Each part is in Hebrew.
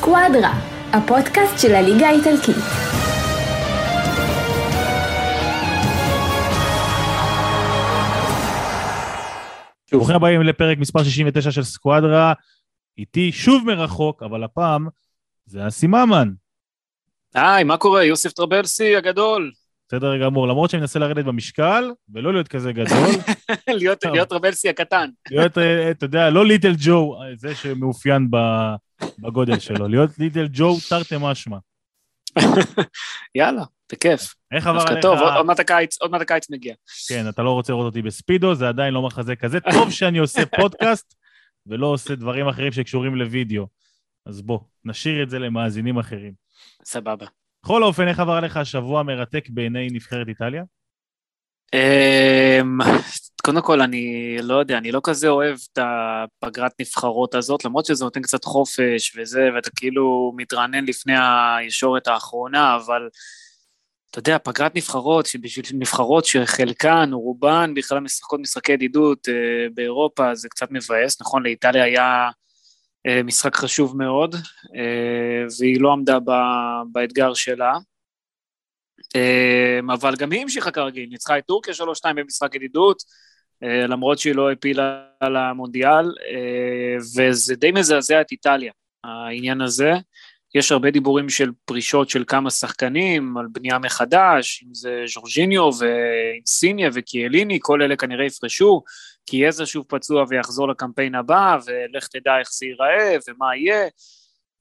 סקואדרה, הפודקאסט של הליגה האיטלקית. ברוכים הבאים לפרק מספר 69 של סקואדרה, איתי שוב מרחוק, אבל הפעם זה אסי ממן. היי, מה קורה? יוסף טרבלסי הגדול. בסדר גמור, למרות שאני מנסה לרדת במשקל, ולא להיות כזה גדול. להיות טרבלסי הקטן. להיות, אתה יודע, לא ליטל ג'ו, זה שמאופיין בגודל שלו, להיות ליטל ג'ו תרתי משמע. יאללה, בכיף. איך עבר עליך? טוב, עוד מעט הקיץ מגיע. כן, אתה לא רוצה לראות אותי בספידו, זה עדיין לא מחזה כזה. טוב שאני עושה פודקאסט, ולא עושה דברים אחרים שקשורים לוידאו. אז בוא, נשאיר את זה למאזינים אחרים. סבבה. בכל אופן, איך עבר עליך השבוע מרתק בעיני נבחרת איטליה? קודם כל, אני לא יודע, אני לא כזה אוהב את הפגרת נבחרות הזאת, למרות שזה נותן קצת חופש וזה, ואתה כאילו מתרענן לפני הישורת האחרונה, אבל אתה יודע, פגרת נבחרות, שבשביל נבחרות שחלקן או רובן, בכלל משחקות משחקי ידידות באירופה, זה קצת מבאס, נכון? לאיטליה היה משחק חשוב מאוד, והיא לא עמדה באתגר שלה, אבל גם היא המשיכה כרגיל, ניצחה את טורקיה 3-2 במשחק ידידות, למרות שהיא לא הפילה על המונדיאל, וזה די מזעזע את איטליה, העניין הזה, יש הרבה דיבורים של פרישות של כמה שחקנים, על בנייה מחדש, אם זה ז'ורג'יניו ואינסיניה וקיאליני, כל אלה כנראה יפרשו, כי איזה שוב פצוע ויחזור לקמפיין הבא, ולך תדע איך זה ייראה, ומה יהיה,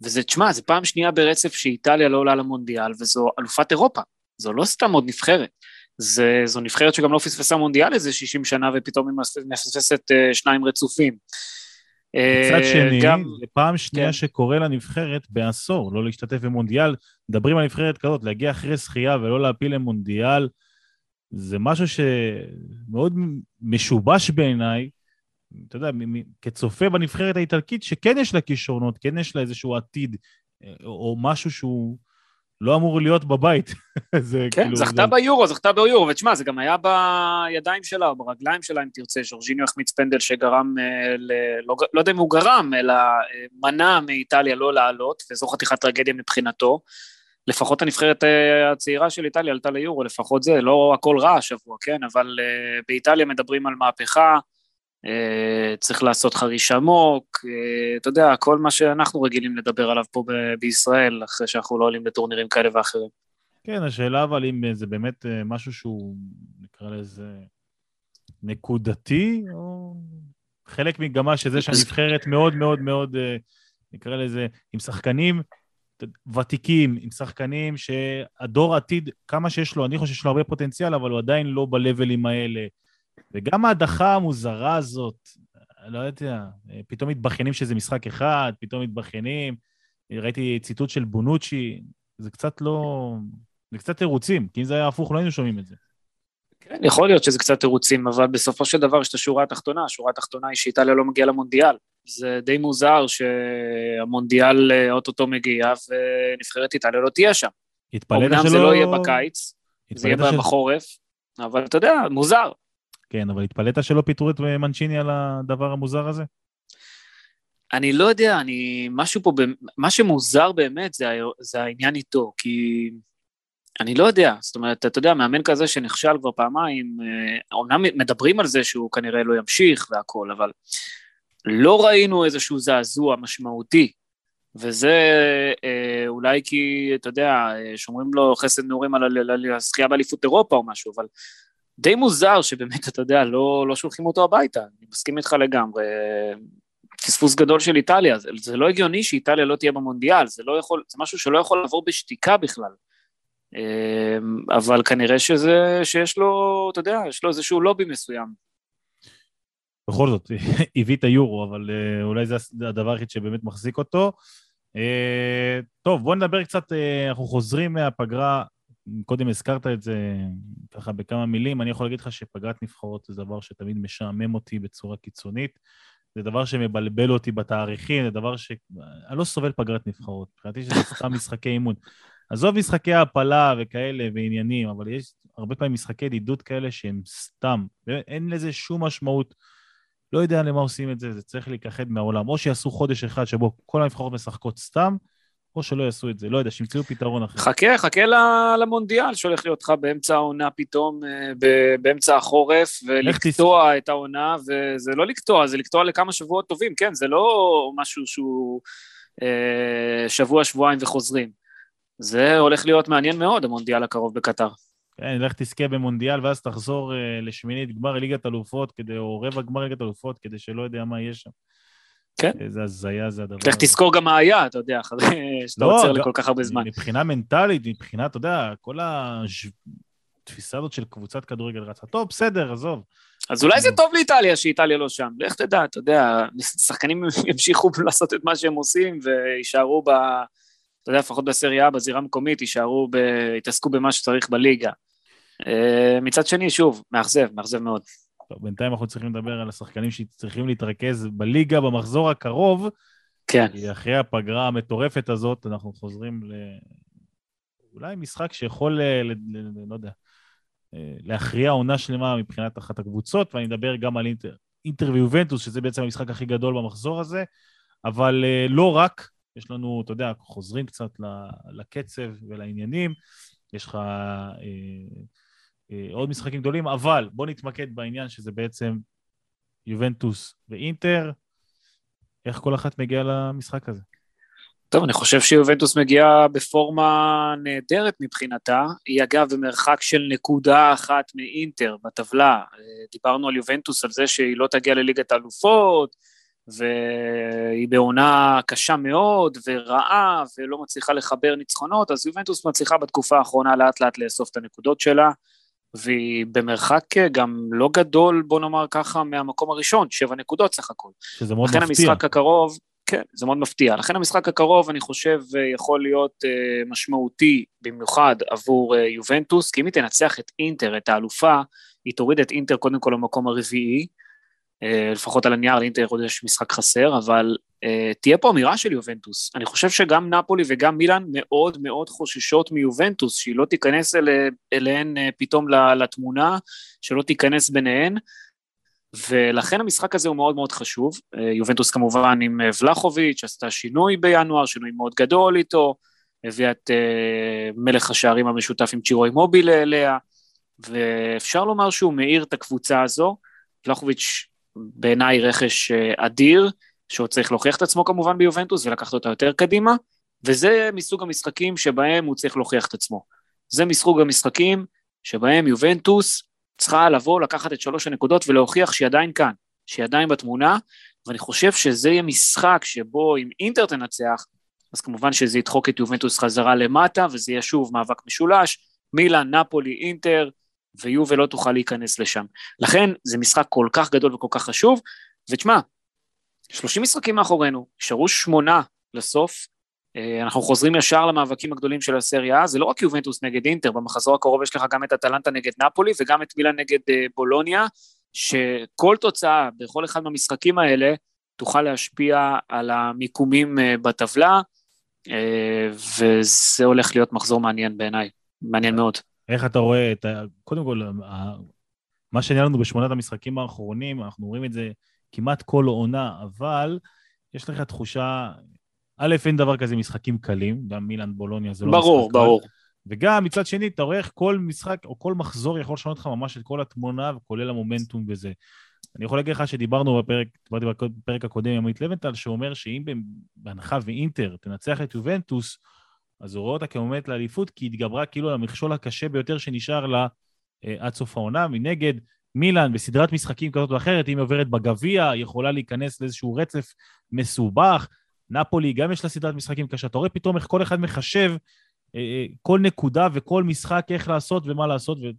וזה, תשמע, זה פעם שנייה ברצף שאיטליה לא עולה למונדיאל, וזו אלופת אירופה, זו לא סתם עוד נבחרת, זו נבחרת שגם לא פספסה מונדיאל איזה 60 שנה, ופתאום היא מפספסת שניים רצופים. מצד שני, זה פעם שנייה שקורה לנבחרת בעשור, לא להשתתף במונדיאל, מדברים על נבחרת כזאת, להגיע אחרי שחייה ולא להפיל למונדיאל, זה משהו שמאוד משובש בעיניי, אתה יודע, כצופה בנבחרת האיטלקית, שכן יש לה כישרונות, כן יש לה איזשהו עתיד, או משהו שהוא לא אמור להיות בבית. כן, זכתה ביורו, ותשמע, זה גם היה בידיים שלה, או ברגליים שלה, אם תרצה, ז'ורג'יניו החמיץ פנדל שגרם, לא יודע אם הוא גרם, אלא מנע מאיטליה לא לעלות, וזו חתיכת טרגדיה מבחינתו, לפחות הנבחרת הצעירה של איטליה עלתה ליורו, לפחות זה, לא הכל רע השבוע, כן, אבל באיטליה מדברים על מהפכה, צריך לעשות חריש עמוק, אתה יודע, כל מה שאנחנו רגילים לדבר עליו פה בישראל, אחרי שאנחנו לא עולים בטורנירים כאלה ואחרים. כן, השאלה אבל אם זה באמת משהו שהוא, נקרא לזה, נקודתי, או חלק מגמה שזה שהנבחרת מאוד מאוד מאוד, נקרא לזה, עם שחקנים, ותיקים, עם שחקנים שהדור עתיד, כמה שיש לו, אני חושב שיש לו הרבה פוטנציאל, אבל הוא עדיין לא בלבלים האלה. וגם ההדחה המוזרה הזאת, לא יודע, פתאום מתבחנים שזה משחק אחד, פתאום מתבחנים, ראיתי ציטוט של בונוצ'י, זה קצת לא, זה קצת תירוצים, כי אם זה היה הפוך, לא היינו שומעים את זה. כן, יכול להיות שזה קצת תירוצים, אבל בסופו של דבר יש את השורה התחתונה, השורה התחתונה היא שאיטליה לא מגיעה למונדיאל, זה די מוזר שהמונדיאל אוטוטו מגיע, ונבחרת איטליה לא תהיה שם. אמנם זה לא יהיה בקיץ, זה יהיה בחורף, אבל אתה יודע, מוזר. כן, אבל התפלאת שלא פיתרו את מנצ'יני על הדבר המוזר הזה? אני לא יודע, משהו פה, מה שמוזר באמת זה העניין איתו, כי אני לא יודע, זאת אומרת, אתה יודע, מאמן כזה שנכשל כבר פעמיים, אומנם מדברים על זה שהוא כנראה לא ימשיך והכל, אבל לא ראינו איזשהו זעזוע משמעותי, וזה אולי כי, אתה יודע, שומרים לו חסד נעורים על השחייה באליפות אירופה או משהו, אבל די מוזר שבאמת, אתה יודע, לא שולחים אותו הביתה, אני מסכים איתך לגמרי, פספוס גדול של איטליה, זה לא הגיוני שאיטליה לא תהיה במונדיאל, זה לא יכול, זה משהו שלא יכול לעבור בשתיקה בכלל, אבל כנראה שיש לו, אתה יודע, יש לו איזשהו לובי מסוים. בכל זאת, הביא את היורו, אבל אולי זה הדבר הכי שבאמת מחזיק אותו. טוב, בואו נדבר קצת, אנחנו חוזרים מהפגרה, קודם הזכרת את זה ככה בכמה מילים, אני יכול להגיד לך שפגרת נבחרות זה דבר שתמיד משעמם אותי בצורה קיצונית, זה דבר שמבלבל אותי בתאריכים, זה דבר אני לא סובל פגרת נבחרות, מבחינתי שזה סתם משחקי אימון. עזוב משחקי ההפלה וכאלה ועניינים, אבל יש הרבה פעמים משחקי ידידות כאלה שהם סתם, אין לזה שום משמעות, לא יודע למה עושים את זה, זה צריך להיקחד מהעולם, או שיעשו חודש אחד שבו כל הנבחרות משחקות סתם, או שלא יעשו את זה, לא יודע, שימצאו פתרון אחר. חכה למונדיאל, שהולך להיות לך באמצע העונה פתאום, באמצע החורף, ולקטוע את העונה, וזה לא לקטוע, זה לקטוע לכמה שבועות טובים, כן, זה לא משהו שהוא שבוע, שבועיים וחוזרים. זה הולך להיות מעניין מאוד, המונדיאל הקרוב בקטר. כן, לך תזכה במונדיאל, ואז תחזור לשמינית גמר ליגת אלופות, או רבע גמר ליגת אלופות, כדי שלא יודע מה יש שם. כן. איזה הזיה זה הדבר. לך תזכור גם מה היה, אתה יודע, שאתה עוצר לכל כך הרבה זמן. מבחינה מנטלית, מבחינה, אתה יודע, כל התפיסה הזאת של קבוצת כדורגל רצה. טוב, בסדר, עזוב. אז אולי זה טוב לאיטליה, שאיטליה לא שם. לך תדע, אתה יודע, שחקנים ימשיכו לעשות את מה שהם עושים, ויישארו ב... אתה יודע, לפחות בסריה, בזירה המקומית, יישארו, התעסקו במה שצריך בליגה. מצד שני, שוב, מאכזב מאוד. טוב, בינתיים אנחנו צריכים לדבר על השחקנים שצריכים להתרכז בליגה, במחזור הקרוב, כן. כי אחרי הפגרה המטורפת הזאת, אנחנו חוזרים אולי משחק שיכול, לא יודע, להכריע עונה שלמה מבחינת אחת הקבוצות, ואני מדבר גם על אינטר ויובנטוס, שזה בעצם המשחק הכי גדול במחזור הזה, אבל לא רק, יש לנו, אתה יודע, חוזרים קצת לקצב ולעניינים, יש לך עוד משחקים גדולים, אבל בוא נתמקד בעניין שזה בעצם יובנטוס ואינטר, איך כל אחת מגיעה למשחק הזה? טוב, אני חושב שיובנטוס מגיעה בפורמה נהדרת מבחינתה, היא אגב במרחק של נקודה אחת מאינטר בטבלה, דיברנו על יובנטוס על זה שהיא לא תגיע לליגת האלופות, והיא בעונה קשה מאוד ורעה ולא מצליחה לחבר ניצחונות, אז יובנטוס מצליחה בתקופה האחרונה לאט לאט לאסוף את הנקודות שלה, והיא במרחק גם לא גדול, בוא נאמר ככה, מהמקום הראשון, 7 נקודות סך הכל. שזה מאוד מפתיע. לכן המשחק הקרוב, כן, זה מאוד מפתיע. לכן המשחק הקרוב אני חושב יכול להיות משמעותי במיוחד עבור יובנטוס, כי אם היא תנצח את אינטר, את האלופה, היא תוריד את אינטר קודם כל למקום הרביעי, לפחות על הנייר, לאינטר עוד יש משחק חסר, אבל תהיה פה אמירה של יובנטוס. אני חושב שגם נפולי וגם מילאן מאוד מאוד חוששות מיובנטוס, שהיא לא תיכנס אליהן פתאום לתמונה, שלא תיכנס ביניהן, ולכן המשחק הזה הוא מאוד מאוד חשוב. יובנטוס כמובן עם ולחוביץ' עשתה שינוי בינואר, שינוי מאוד גדול איתו, הביאה את מלך השערים המשותף עם צ'ירוי מוביל אליה, ואפשר לומר שהוא מאיר את הקבוצה הזו. ולחוביץ' בעיניי רכש אדיר, שהוא צריך להוכיח את עצמו כמובן ביובנטוס, ולקחת אותה יותר קדימה, וזה מסוג המשחקים שבהם הוא צריך להוכיח את עצמו. זה מסוג המשחקים שבהם יובנטוס צריכה לבוא, לקחת את 3 הנקודות, ולהוכיח שהיא עדיין כאן, שהיא עדיין בתמונה, ואני חושב שזה יהיה משחק שבו אם אינטר תנצח, אז כמובן שזה ידחוק את יובנטוס חזרה למטה, וזה יהיה שוב מאבק משולש, מילאן, נפולי, אינטר, ויובל לא תוכל להיכנס לשם. לכן זה משחק כל כך גדול וכל כך חשוב, ותשמע, 30 משחקים מאחורינו, שרו 8 לסוף, אנחנו חוזרים ישר למאבקים הגדולים של הסריה, זה לא רק יובנטוס נגד אינטר, במחזור הקרוב יש לך גם את אטלנטה נגד נפולי, וגם את מילאן נגד בולוניה, שכל תוצאה בכל אחד מהמשחקים האלה, תוכל להשפיע על המיקומים בטבלה, וזה הולך להיות מחזור מעניין בעיניי, מעניין מאוד. איך אתה רואה, קודם כל, מה שנהיה לנו ב8 המשחקים האחרונים, אנחנו רואים את זה כמעט כל עונה, אבל יש לך תחושה, א', אין דבר כזה משחקים קלים, גם מילאן בולוניה זה לא משחק קל. ברור. וגם מצד שני, אתה רואה איך כל משחק או כל מחזור יכול לשנות לך ממש את כל התמונה, וכולל המומנטום וזה. אני יכול להגיד לך שדיברנו בפרק הקודם עם עמית לבנטל, שאומר שאם בהנחה ואינטר תנצח את יובנטוס, אז הוא רואה אותה כמומנט לאליפות, כי היא התגברה כאילו למכשול הקשה ביותר שנשאר לה עד סוף העונה. מנגד, מילאן בסדרת משחקים כזאת ואחרת, אם היא עוברת בגביה, היא יכולה להיכנס לאיזשהו רצף מסובך. נפולי גם יש לה סדרת משחקים קשה. אתה רואה פתאום איך כל אחד מחשב כל נקודה וכל משחק, איך לעשות ומה לעשות. ואני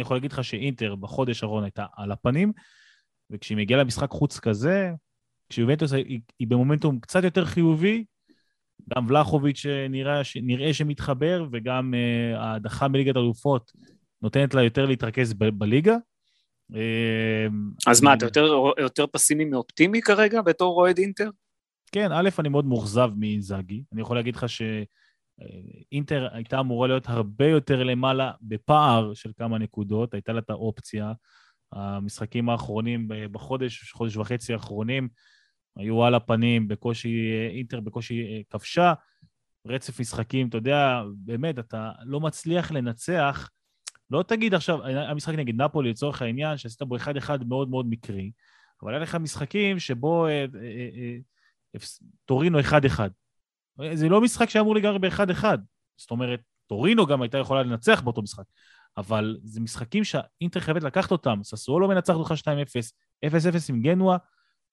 יכול להגיד לך שאינטר בחודש האחרון הייתה על הפנים, וכשהיא מגיעה למשחק חוץ כזה, כשיובנטוס היא במומנטום קצת יותר חיובי, גם ולחוביץ' נראה שמתחבר, וגם ההדחה בליגת האלופות נותנת לה יותר להתרכז בליגה. אז מה, אתה יותר פסימי מאופטימי כרגע בתור רועד אינטר? כן, א', אני מאוד מוחזב מאינזאגי. אני יכול להגיד לך שאינטר הייתה אמורה להיות הרבה יותר למעלה בפער של כמה נקודות, הייתה לה את האופציה. המשחקים האחרונים בחודש וחצי האחרונים, היו על הפנים, בקושי אינטר, בקושי כבשה, רצף משחקים, אתה יודע, באמת, אתה לא מצליח לנצח, לא תגיד עכשיו, המשחק נגד נפולי, לצורך העניין, שעשית בו אחד מאוד מאוד מקרי, אבל היה לך משחקים שבו טורינו 1-1. זה לא משחק שאמור להיגמר ב-1-1. זאת אומרת, טורינו גם הייתה יכולה לנצח באותו משחק, אבל זה משחקים שהאינטר חייבת לקחת אותם, ססואלו מנצחת אותך 2-0, 0-0 עם גנואה,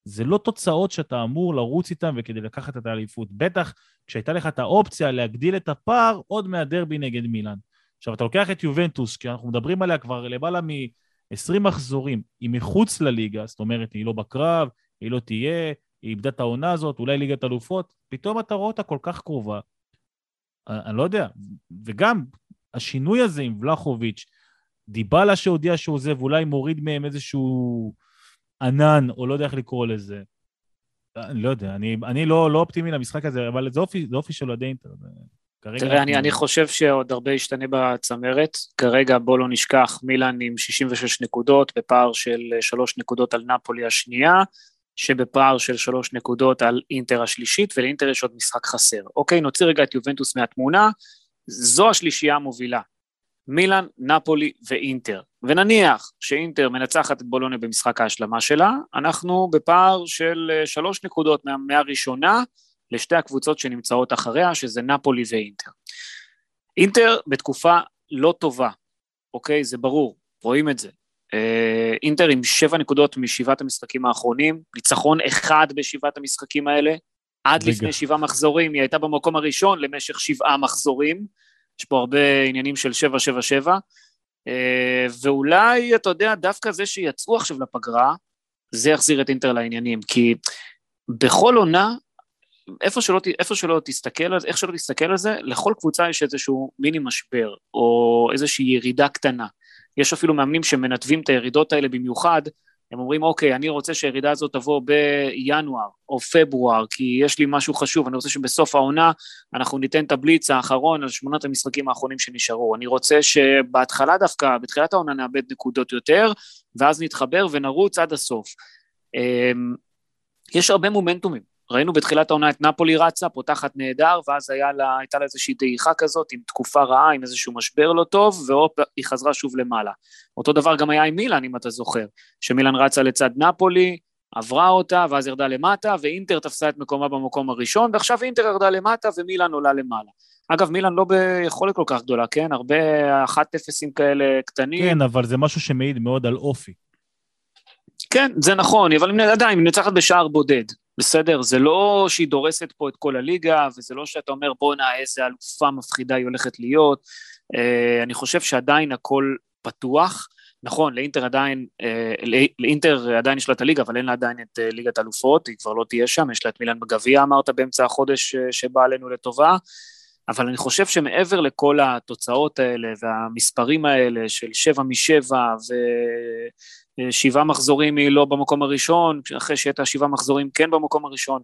זה לא תוצאות שאתה אמור לרוץ איתם וכדי לקחת את האליפות. בטח כשהייתה לך את האופציה להגדיל את הפער עוד מהדרבי נגד מילאן. עכשיו, אתה לוקח את יובנטוס, כי אנחנו מדברים עליה כבר למעלה מ-20 מחזורים, היא מחוץ לליגה, זאת אומרת, היא לא בקרב, היא לא תהיה, היא איבדה את העונה הזאת, אולי ליגת אלופות, פתאום אתה רואה אותה כל כך קרובה. אני לא יודע. וגם השינוי הזה עם ולחוביץ', דיבלה שהודיע שהוא עוזב, אולי מוריד מהם איזשהו ענן, או לא יודע איך לקרוא לזה. אני לא יודע, אני לא אופטימי למשחק הזה, אבל זה אופי של עדי אינטר. תראה, אני חושב שעוד הרבה ישתנה בצמרת. כרגע בוא לא נשכח, מילאן עם 66 נקודות, בפער של 3 נקודות על נפולי השנייה, שבפער של 3 נקודות על אינטר השלישית, ולאינטר יש עוד משחק חסר. אוקיי, נוציא רגע את יובנטוס מהתמונה, זו השלישייה המובילה. מילאן, נפולי ואינטר. ונניח שאינטר מנצחת את בולוניה במשחק ההשלמה שלה, אנחנו בפער של 3 נקודות מהראשונה, לשתי הקבוצות שנמצאות אחריה, שזה נפולי ואינטר. אינטר בתקופה לא טובה, אוקיי, זה ברור, רואים את זה. אינטר עם 7 נקודות מ7 המשחקים האחרונים, ניצחון 1 ב7 המשחקים האלה, עד לפני 7 מחזורים, היא הייתה במקום הראשון למשך 7 מחזורים, יש פה הרבה עניינים של 7-7-7, ואולי, אתה יודע, דווקא זה שיצאו עכשיו לפגרה, זה יחזיר את אינטר לעניינים, כי בכל עונה, איפה שלא תסתכל על זה, לכל קבוצה יש איזשהו מיני משבר, או איזושהי ירידה קטנה. יש אפילו מאמנים שמנתבים את הירידות האלה במיוחד, הם אומרים, אוקיי, אני רוצה שהירידה הזאת תבוא בינואר או פברואר, כי יש לי משהו חשוב, אני רוצה שבסוף העונה אנחנו ניתן תבליץ האחרון על 8 המשחקים האחרונים שנשארו, אני רוצה שבהתחלה דווקא, בתחילת העונה נאבד נקודות יותר, ואז נתחבר ונרוץ עד הסוף. יש הרבה מומנטומים, ראינו בתחילת העונה את נפולי רצה, פותחת נהדר, ואז הייתה לה איזושהי דעיכה כזאת, עם תקופה רעה, עם איזשהו משבר לא טוב, והיא חזרה שוב למעלה. אותו דבר גם היה עם מילאן, אם אתה זוכר, שמילאן רצה לצד נפולי, עברה אותה, ואז ירדה למטה, ואינטר תפסה את מקומה במקום הראשון, ועכשיו אינטר ירדה למטה, ומילאן עולה למעלה. אגב, מילאן לא ביכולת כל כך גדולה, כן? הרבה 1-0 כאלה קטנים. כן, אבל זה משהו שמעיד מאוד על אופי. כן, זה נכון, אבל עדיין, נצחת בשער בודד. בסדר, זה לא שהיא דורסת פה את כל הליגה, וזה לא שאתה אומר, בוא נע, איזה אלופה מפחידה היא הולכת להיות, אני חושב שעדיין הכל פתוח, נכון, לאינטר עדיין יש לה את הליגה, אבל אין לה עדיין את ליגת אלופות, היא כבר לא תהיה שם, יש לה את מילאן בגביע, אמרת באמצע החודש שבא עלינו לטובה, אבל אני חושב שמעבר לכל התוצאות האלה, והמספרים האלה של 7-7, ו... 7 מחזורים היא לא במקום הראשון, אחרי שהייתה 7 מחזורים כן במקום הראשון,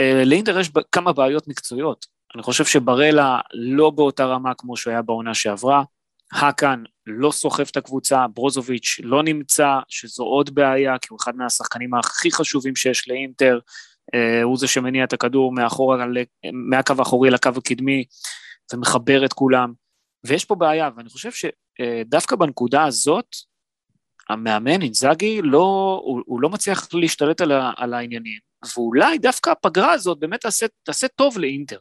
לאינטר יש כמה בעיות מקצועיות, אני חושב שברלה לא באותה רמה כמו שהיה בעונה שעברה, הקן לא סוחף את הקבוצה, ברוזוביץ' לא נמצא, שזו עוד בעיה, כי הוא אחד מהשחקנים הכי חשובים שיש לאינטר, הוא זה שמניע את הכדור מהקו האחורי לקו הקדמי, ומחבר את כולם, ויש פה בעיה, ואני חושב שדווקא בנקודה הזאת, המאמן, אינזאגי, הוא לא מצליח להשתלט על העניינים, ואולי דווקא הפגרה הזאת באמת תעשה טוב לאינטר,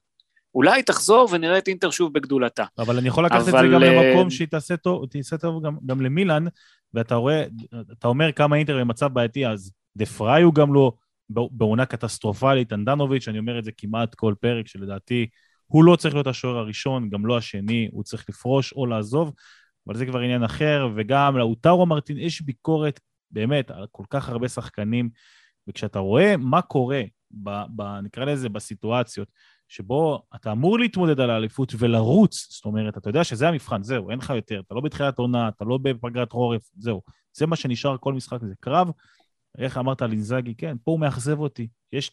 אולי תחזור ונראה את אינטר שוב בגדולתה. אבל אני יכול לקחת את זה גם למקום שהיא תעשה טוב גם למילאן, ואתה אומר כמה אינטר במצב בעייתי, אז דפראי הוא גם לא בעונה קטסטרופלית, אנדנוביץ', אני אומר את זה כמעט כל פרק, שלדעתי הוא לא צריך להיות השוער הראשון, גם לא השני, הוא צריך לפרוש או לעזוב, אבל זה כבר עניין אחר, וגם לאוטרו מרטין יש ביקורת, באמת, על כל כך הרבה שחקנים, וכשאתה רואה מה קורה, נקרא לזה, בסיטואציות, שבו אתה אמור להתמודד על האליפות ולרוץ, זאת אומרת, אתה יודע שזה המבחן, זהו, אין לך יותר, אתה לא בתחילת עונה, אתה לא בפגרת חורף, זהו, זה מה שנשאר כל משחק, זה קרב, איך אמרת על אינזאגי, כן, פה הוא מאכזב אותי, יש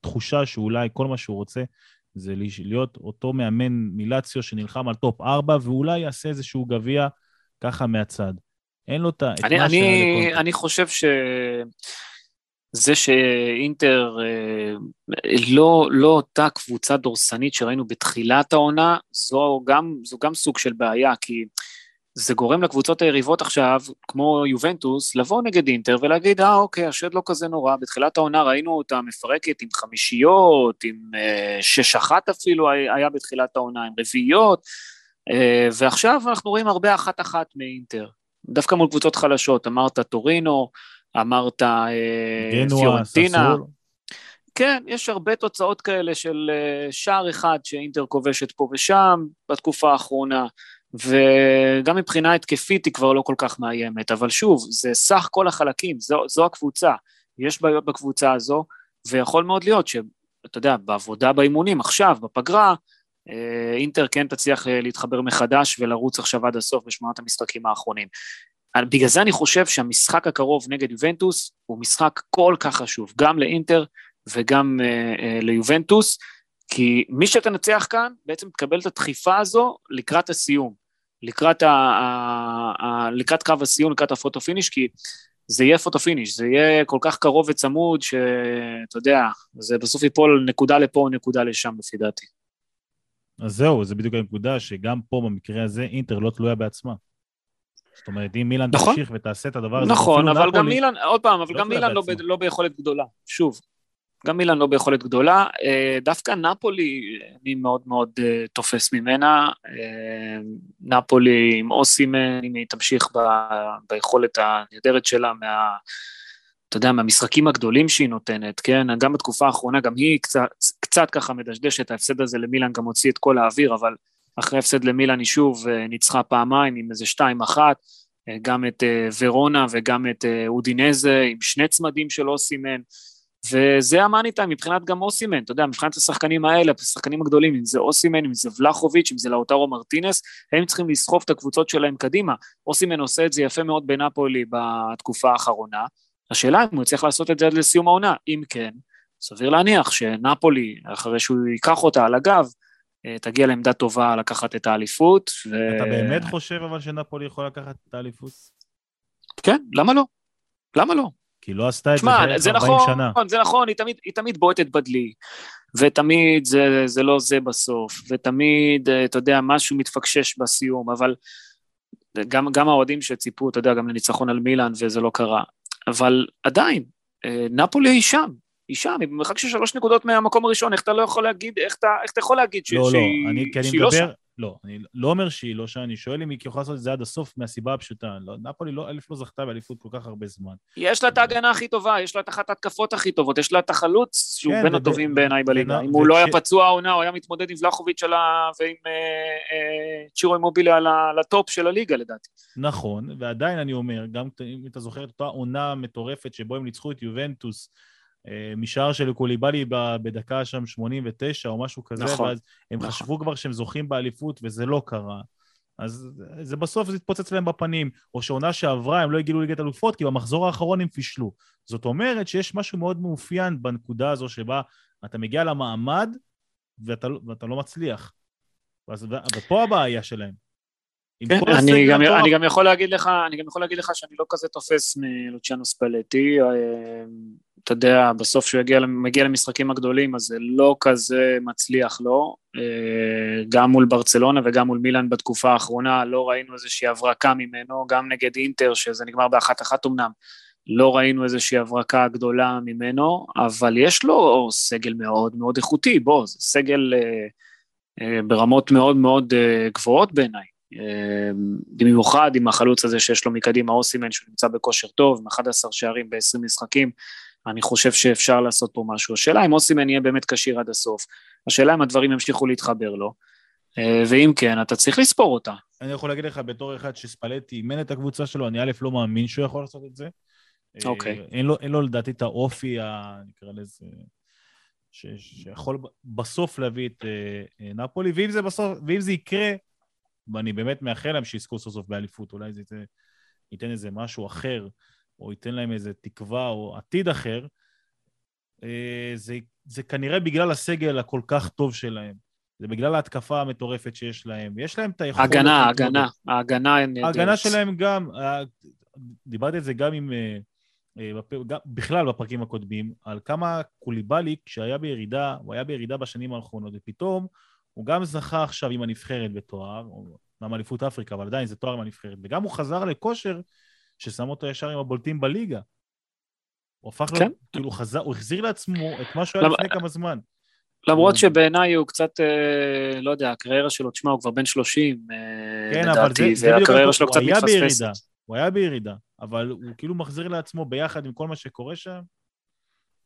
תחושה שאולי כל מה שהוא רוצה, זה להיות אותו מאמן מילציו שנלחם על טופ 4, ואולי יעשה איזשהו גביע ככה מהצד. אין לו את מה שאני חושב ש... זה שאינטר לא אותה קבוצה דורסנית שראינו בתחילת העונה, זו גם סוג של בעיה, כי זה גורם לקבוצות היריבות עכשיו, כמו יובנטוס, לבוא נגד אינטר ולהגיד, אוקיי, השד לא כזה נורא, בתחילת העונה ראינו אותה מפרקת עם חמישיות, עם 6-1 אפילו היה בתחילת העונה, עם רביעיות, ועכשיו אנחנו רואים הרבה 1-1 מאינטר, דווקא מול קבוצות חלשות, אמרת טורינו, אמרת פיורנטינה, כן, יש הרבה תוצאות כאלה של שער אחד שאינטר כובשת פה ושם בתקופה האחרונה, וגם מבחינה התקפית היא כבר לא כל כך מאיימת, אבל שוב, זה סך כל החלקים, זו הקבוצה, יש בעיות בקבוצה הזו, ויכול מאוד להיות שאתה יודע, בעבודה באימונים עכשיו, בפגרה, אינטר כן תצליח להתחבר מחדש ולרוץ עכשיו עד הסוף בשמונת המשחקים האחרונים. בגלל זה אני חושב שהמשחק הקרוב נגד יובנטוס הוא משחק כל כך חשוב, גם לאינטר וגם ליובנטוס, כי מי שתנצח כאן בעצם תקבל את הדחיפה הזו לקראת הסיום, לקראת קו הסיום, לקראת הפוטו פיניש, כי זה יהיה פוטו פיניש, זה יהיה כל כך קרוב וצמוד שאתה יודע, זה בסוף ייפול נקודה לפה נקודה לשם לפי דעתי. אז זהו, זה בדיוק הנקודה שגם פה במקרה הזה אינטר לא תלויה בעצמה. זאת אומרת, אם מילן תמשיך ותעשה את הדבר הזה. נכון, אבל גם מילן, עוד פעם, אבל גם מילן לא ביכולת גדולה, שוב. גם מילן לא ביכולת גדולה, דווקא נפולי, אני מאוד מאוד תופס ממנה, נפולי עם אוסימן, אם היא תמשיך ביכולת הנהדרת שלה, אתה יודע, מהמשחקים הגדולים שהיא נותנת, כן, גם בתקופה האחרונה, גם היא קצת ככה מדשדשת, ההפסד הזה למילן גם הוציא את כל האוויר, אבל אחרי הפסד למילן היא שוב ניצחה פעמיים עם איזה 2-1, גם את ורונה וגם את אודינזה, עם שני צמדים של אוסימן, וזה המאני איתה מבחינת גם אוסימן, אתה יודע, מבחינת השחקנים האלה, השחקנים הגדולים, אם זה אוסימן, אם זה ולחוביץ', אם זה לאוטרו מרטינס, הם צריכים לסחוף את הקבוצות שלהם קדימה, אוסימן עושה את זה יפה מאוד בנאפולי בתקופה האחרונה, השאלה אם הוא צריך לעשות את זה עד לסיום העונה, אם כן, סביר להניח שנאפולי, אחרי שהוא ייקח אותה על הגב, תגיע לעמדה טובה לקחת את האליפות. אתה באמת חושב אבל שנאפולי יכול לקחת את האליפות? כן, למה לא? למה לא? כי לא עשתה את זה 40 שנה. זה נכון, היא תמיד בועטת בדלי, ותמיד זה לא זה בסוף, ותמיד, אתה יודע, משהו מתפקשש בסיום, אבל גם האוהדים שציפו, אתה יודע, גם לניצחון על מילאן, וזה לא קרה. אבל עדיין, נאפולי היא שם, היא שם, היא במרחק של 3 נקודות מהמקום הראשון, איך אתה לא יכול להגיד, איך אתה יכול להגיד שהיא לא שם? לא, אני לא אומר שהיא לא שם, אני שואל אם היא יכולה לעשות את זה עד הסוף מהסיבה הפשוטה, נאפולי לא זכתה באליפות כל כך הרבה זמן. יש לה את ההגנה הכי טובה, יש לה את אחת ההתקפות הכי טובות, יש לה את החלוץ, שהוא בין הטובים בעיניי בליגה, אם הוא לא היה פצוע העונה, הוא היה מתמודד עם ולחוביץ' ועם צ'ירו אימובילה לטופ של הליגה לדעתי. נכון, ועדיין אני אומר, גם אם אתה זוכר את אותה עונה מטורפת שבו הם ניצחו את יובנטוס, משער של קוליבאלי בדקה שם 89 או משהו כזה, ואז הם חשבו כבר שהם זוכים באליפות וזה לא קרה, אז זה בסוף זה התפוצץ להם בפנים, או שעונה שעברה הם לא הגילו ליגת אלופות כי במחזור האחרון הם פישלו, זאת אומרת שיש משהו מאוד מאופיין בנקודה הזו שבה אתה מגיע למעמד ואתה לא מצליח, ופה הבעיה שלהם. אני גם יכול להגיד לך, שאני לא כזה תופס מלוציאנו ספלטי, אתה יודע, בסוף שהוא מגיע למשחקים הגדולים, אז זה לא כזה מצליח לו, גם מול ברצלונה וגם מול מילאן בתקופה האחרונה, לא ראינו איזושהי הברקה ממנו, גם נגד אינטר, שזה נגמר ב1-1 אמנם, לא ראינו איזושהי הברקה גדולה ממנו, אבל יש לו סגל מאוד מאוד איכותי, בוא, זה סגל ברמות מאוד מאוד גבוהות בעיניי, במיוחד עם החלוץ הזה שיש לו מקדימה אוסימן שהוא נמצא בכושר טוב, 11 שערים ב-20 משחקים, אני חושב שאפשר לעשות פה משהו, השאלה אם אוסימן יהיה באמת קשיר עד הסוף, השאלה אם הדברים ימשיכו להתחבר לו, ואם כן אתה צריך לספור אותה. אני יכול להגיד לך בתור אחד שספלטי אימן את הקבוצה שלו, אני א' לא מאמין שהוא יכול לעשות את זה, אין לו לדעתי את האופי, נקרא לזה, שיכול בסוף להביא את נאפולי, ואם זה יקרה, ואני באמת מאחל להם שיזכו סוף סוף באליפות, אולי זה ייתן איזה משהו אחר, או ייתן להם איזה תקווה, או עתיד אחר, זה כנראה בגלל הסגל הכל כך טוב שלהם, זה בגלל ההתקפה המטורפת שיש להם, ויש להם את היכולת... ההגנה שלהם גם, דיברתי את זה גם עם בכלל בפרקים הקודמים, על כמה קוליבאלי כשהיה בירידה, הוא היה בירידה בשנים האחרונות, ופתאום הוא גם זכה עכשיו עם הנבחרת בתואר, עם אליפות אפריקה, אבל עדיין זה תואר עם הנבחרת, וגם הוא חזר לכושר ששם אותו ישר עם הבולטים בליגה. הוא הפך לו, כאילו חזר, הוא החזיר לעצמו את מה שהוא היה לפני כמה זמן. למרות שבעיניי הוא קצת, לא יודע, הקריירה שלו, תשמע, הוא כבר בן 30, לדעתי, והקריירה שלו קצת מתפספסת. הוא היה בירידה, אבל הוא כאילו מחזיר לעצמו ביחד עם כל מה שקורה שם.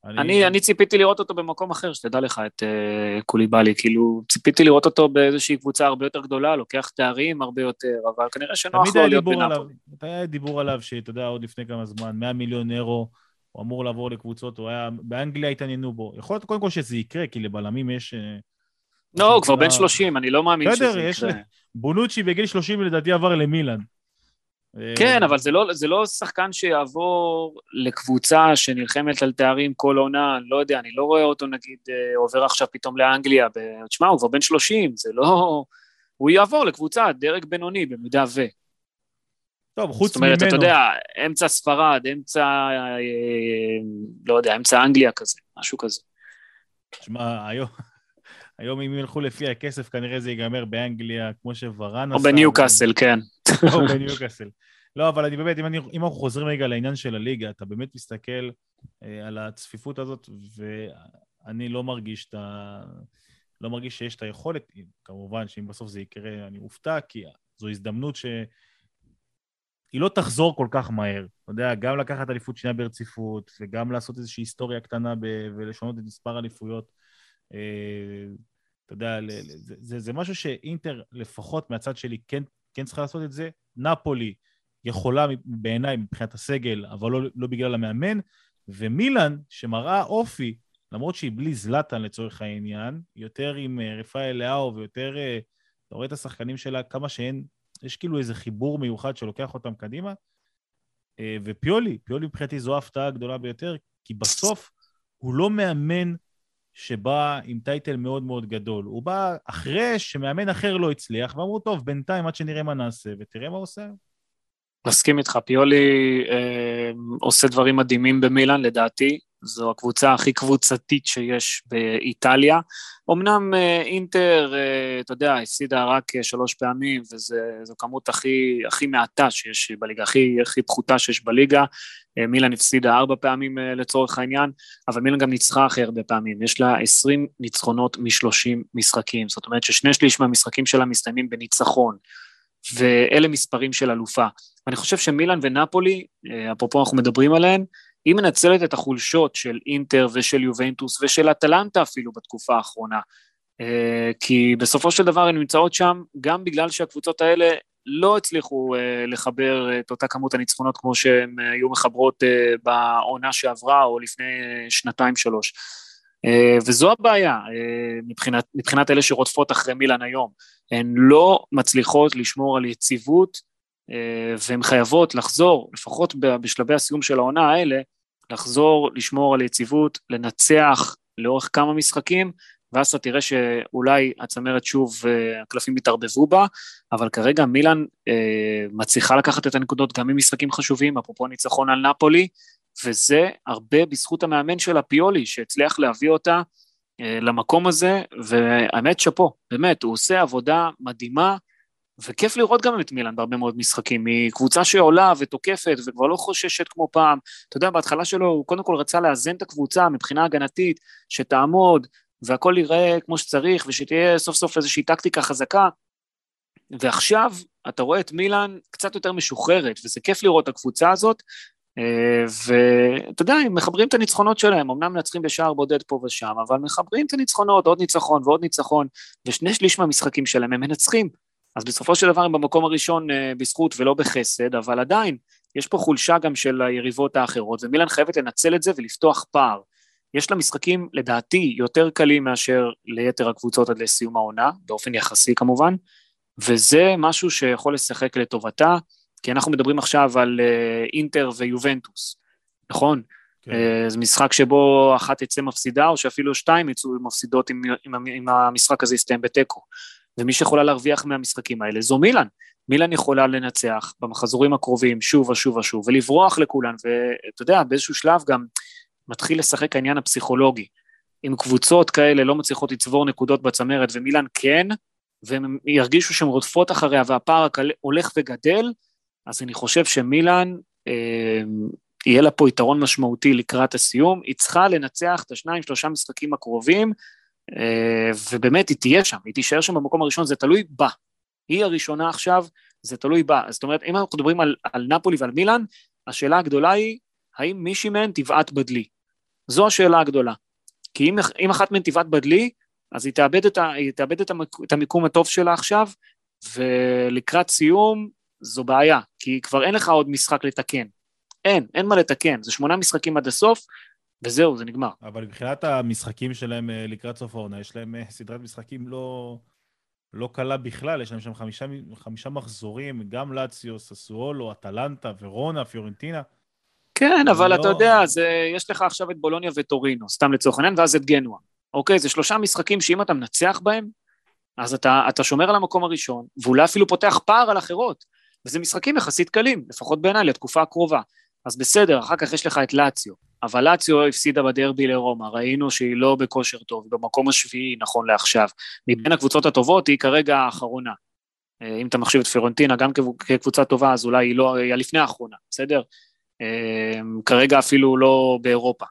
אני ציפיתי לראות אותו במקום אחר, שתדע לך את קוליבאלי, כאילו ציפיתי לראות אותו באיזושהי קבוצה הרבה יותר גדולה, לוקח תארים הרבה יותר, אבל כנראה שנוח לו להיות בנאפולי. היה דיבור עליו שאתה יודע עוד לפני כמה זמן, 100 מיליון אירו, הוא אמור לעבור לקבוצות, הוא היה, באנגליה התעניינו בו, יכול להיות קודם כל שזה יקרה, כי לבלמים יש... לא, הוא כבר בן 30, אני לא מאמין שזה יקרה. בונוצ'י בגיל 30 לדעתי עבר למילאן. כן, אבל זה לא שחקן שיעבור לקבוצה שנלחמת על תארים כל עונה, לא יודע, אני לא רואה אותו נגיד עובר עכשיו פתאום לאנגליה, תשמע, הוא כבר בן 30, זה לא... הוא יעבור לקבוצה, דרג בינוני במידה ו... טוב, חוץ ממנו. זאת אומרת, אתה יודע, אמצע ספרד, אמצע, לא יודע, אמצע אנגליה כזה, משהו כזה. תשמע, היום אם ילכו לפי הכסף, כנראה זה ייגמר באנגליה, כמו שוורן... או בניוקאסל, כן. או בניוקאסל. לא, אבל אני באמת, אם אנחנו חוזרים רגע לעניין של הליגה, אתה באמת מסתכל על הצפיפות הזאת, ואני לא מרגיש שיש את היכולת, כמובן, שאם בסוף זה יקרה, אני מופתע, כי זו הזדמנות ש... היא לא תחזור כל כך מהר, אתה יודע, גם לקחת אליפות שנייה ברציפות, וגם לעשות איזושהי היסטוריה קטנה ולשנות את מספר אליפויות, אתה יודע, זה משהו שאינטר, לפחות מהצד שלי, כן צריכה לעשות את זה, נאפולי יכולה בעיניי מבחינת הסגל, אבל לא בגלל המאמן, ומילאן שמראה אופי, למרות שהיא בלי זלטן לצורך העניין, יותר עם רפאל לאו ויותר, אתה רואה את השחקנים שלה כמה שהן, יש כאילו איזה חיבור מיוחד שלוקח אותם קדימה, ופיולי מבחינתי זו ההפתעה הגדולה ביותר, כי בסוף הוא לא מאמן שבא עם טייטל מאוד מאוד גדול, הוא בא אחרי שמאמן אחר לא הצליח, ואמרו טוב, בינתיים עד שנראה מה נעשה, ותראה מה עושה. מסכים איתך, פיולי עושה דברים מדהימים במילאן לדעתי, זו הקבוצה הכי קבוצתית שיש באיטליה, אמנם אינטר, אתה יודע, הפסידה רק 3 פעמים, וזו כמות הכי מעטה שיש בליגה, הכי פחותה שיש בליגה, מילאן הפסידה 4 פעמים לצורך העניין, אבל מילאן גם ניצחה אחרי הרבה פעמים, יש לה 20 ניצחונות מ-30 משחקים, זאת אומרת ש2/3 מהמשחקים שלה מסתיימים בניצחון, ואלה מספרים של אלופה, ואני חושב שמילאן ונאפולי, אפרופו אנחנו מדברים עליהן, היא מנצלת את החולשות של אינטר ושל יובנטוס ושל אטלנטה אפילו בתקופה האחרונה, כי בסופו של דבר הן נמצאות שם גם בגלל שהקבוצות האלה לא הצליחו לחבר את אותה כמות הניצחונות כמו שהן היו מחברות בעונה שעברה או לפני 2-3, וזו הבעיה מבחינת אלה שרודפות אחרי מילאן היום, הן לא מצליחות לשמור על יציבות, והן חייבות לחזור, לפחות בשלבי הסיום של העונה האלה, לחזור, לשמור על יציבות, לנצח לאורך כמה משחקים, ואז אתה תראה שאולי הצמרת שוב, הקלפים יתערבבו בה, אבל כרגע מילאן מצליחה לקחת את הנקודות גם ממשחקים חשובים, אפרופו ניצחון על נאפולי, וזה הרבה בזכות המאמן שלה, פיולי, שהצליח להביא אותה למקום הזה, והאמת שפה, באמת, הוא עושה עבודה מדהימה, וכיף לראות גם את מילאן בהרבה מאוד משחקים, היא קבוצה שעולה ותוקפת וכבר לא חוששת כמו פעם, אתה יודע, בהתחלה שלו הוא קודם כל רצה לאזן את הקבוצה מבחינה הגנתית, שתעמוד והכל ייראה כמו שצריך, ושתהיה סוף סוף איזושהי טקטיקה חזקה, ועכשיו אתה רואה את מילאן קצת יותר משוחררת, וזה כיף לראות את הקבוצה הזאת, ואתה יודע, הם מחברים את הניצחונות שלהם, אמנם מנצחים בשער בודד פה ושם, אבל מחברים את הניצחונות, עוד ניצחון ועוד ניצחון, ו2/3 מהמשחקים שלהם הם מנצחים. אז בסופו של דבר הם במקום הראשון בזכות ולא בחסד, אבל עדיין יש פה חולשה גם של היריבות האחרות, ומילאן חייבת לנצל את זה ולפתוח פער. יש לה משחקים לדעתי יותר קלים מאשר ליתר הקבוצות עד לסיום העונה, באופן יחסי כמובן, וזה משהו שיכול לשחק לטובתה, כי אנחנו מדברים עכשיו על אינטר ויובנטוס, נכון? זה משחק שבו אחת יצא מפסידה, או שאפילו 2 יצאו מפסידות אם המשחק הזה יסתיים בתיקו. ומי שיכולה להרוויח מהמשחקים האלה זו מילן. מילן יכולה לנצח במחזורים הקרובים שוב ושוב ושוב, ולברוח לכולן, ואתה יודע, באיזשהו שלב גם מתחיל לשחק העניין הפסיכולוגי. אם קבוצות כאלה לא מצליחות לצבור נקודות בצמרת, ומילן כן, והם ירגישו שהן רודפות אחריה, והפער הולך וגדל, אז אני חושב שמילן, יהיה לה פה יתרון משמעותי לקראת הסיום, היא צריכה לנצח את השניים-שלושה משחקים הקרובים, ובאמת היא תהיה שם, היא תישאר שם במקום הראשון, זה תלוי בה, היא הראשונה עכשיו, זה תלוי בה, זאת אומרת, אם אנחנו מדברים על נפולי ועל מילן, השאלה הגדולה היא, האם מישהי מהן תבעט בדלי? זו השאלה הגדולה, כי אם אחת מהן תבעט בדלי, אז היא תאבד את המיקום הטוב שלה עכשיו, ולקראת סיום, זו בעיה, כי כבר אין לך עוד משחק לתקן, אין מה לתקן, זה 8 משחקים עד הסוף, וזהו, זה נגמר. אבל מבחינת המשחקים שלהם לקראת סוף העונה, יש להם סדרת משחקים לא קלה בכלל, יש להם שם 5 מחזורים, גם לאציו, ססואלו, אטלנטה, ורונה, פיורנטינה. כן, אבל אתה יודע, יש לך עכשיו את בולוניה וטורינו, סתם לצורך העניין, ואז את גנואה. אוקיי, זה 3 משחקים שאם אתה מנצח בהם, אז אתה שומר על המקום הראשון, ואולי אפילו פותח פער על אחרות, וזה משחקים יחסית קלים, לפחות בעיניי, לתקופה הקרובה. אז בסדר, אחר כך יש לך את לאציו, אבל לאציו הפסידה בדרבי לרומא, ראינו שהיא לא בכושר טוב, במקום השביעי נכון לעכשיו, מבין הקבוצות הטובות היא כרגע האחרונה, אם אתה מחשיב את פיורנטינה גם כקבוצה טובה, אז אולי היא לא, היא לפני האחרונה, בסדר? כרגע אפילו לא באירופה,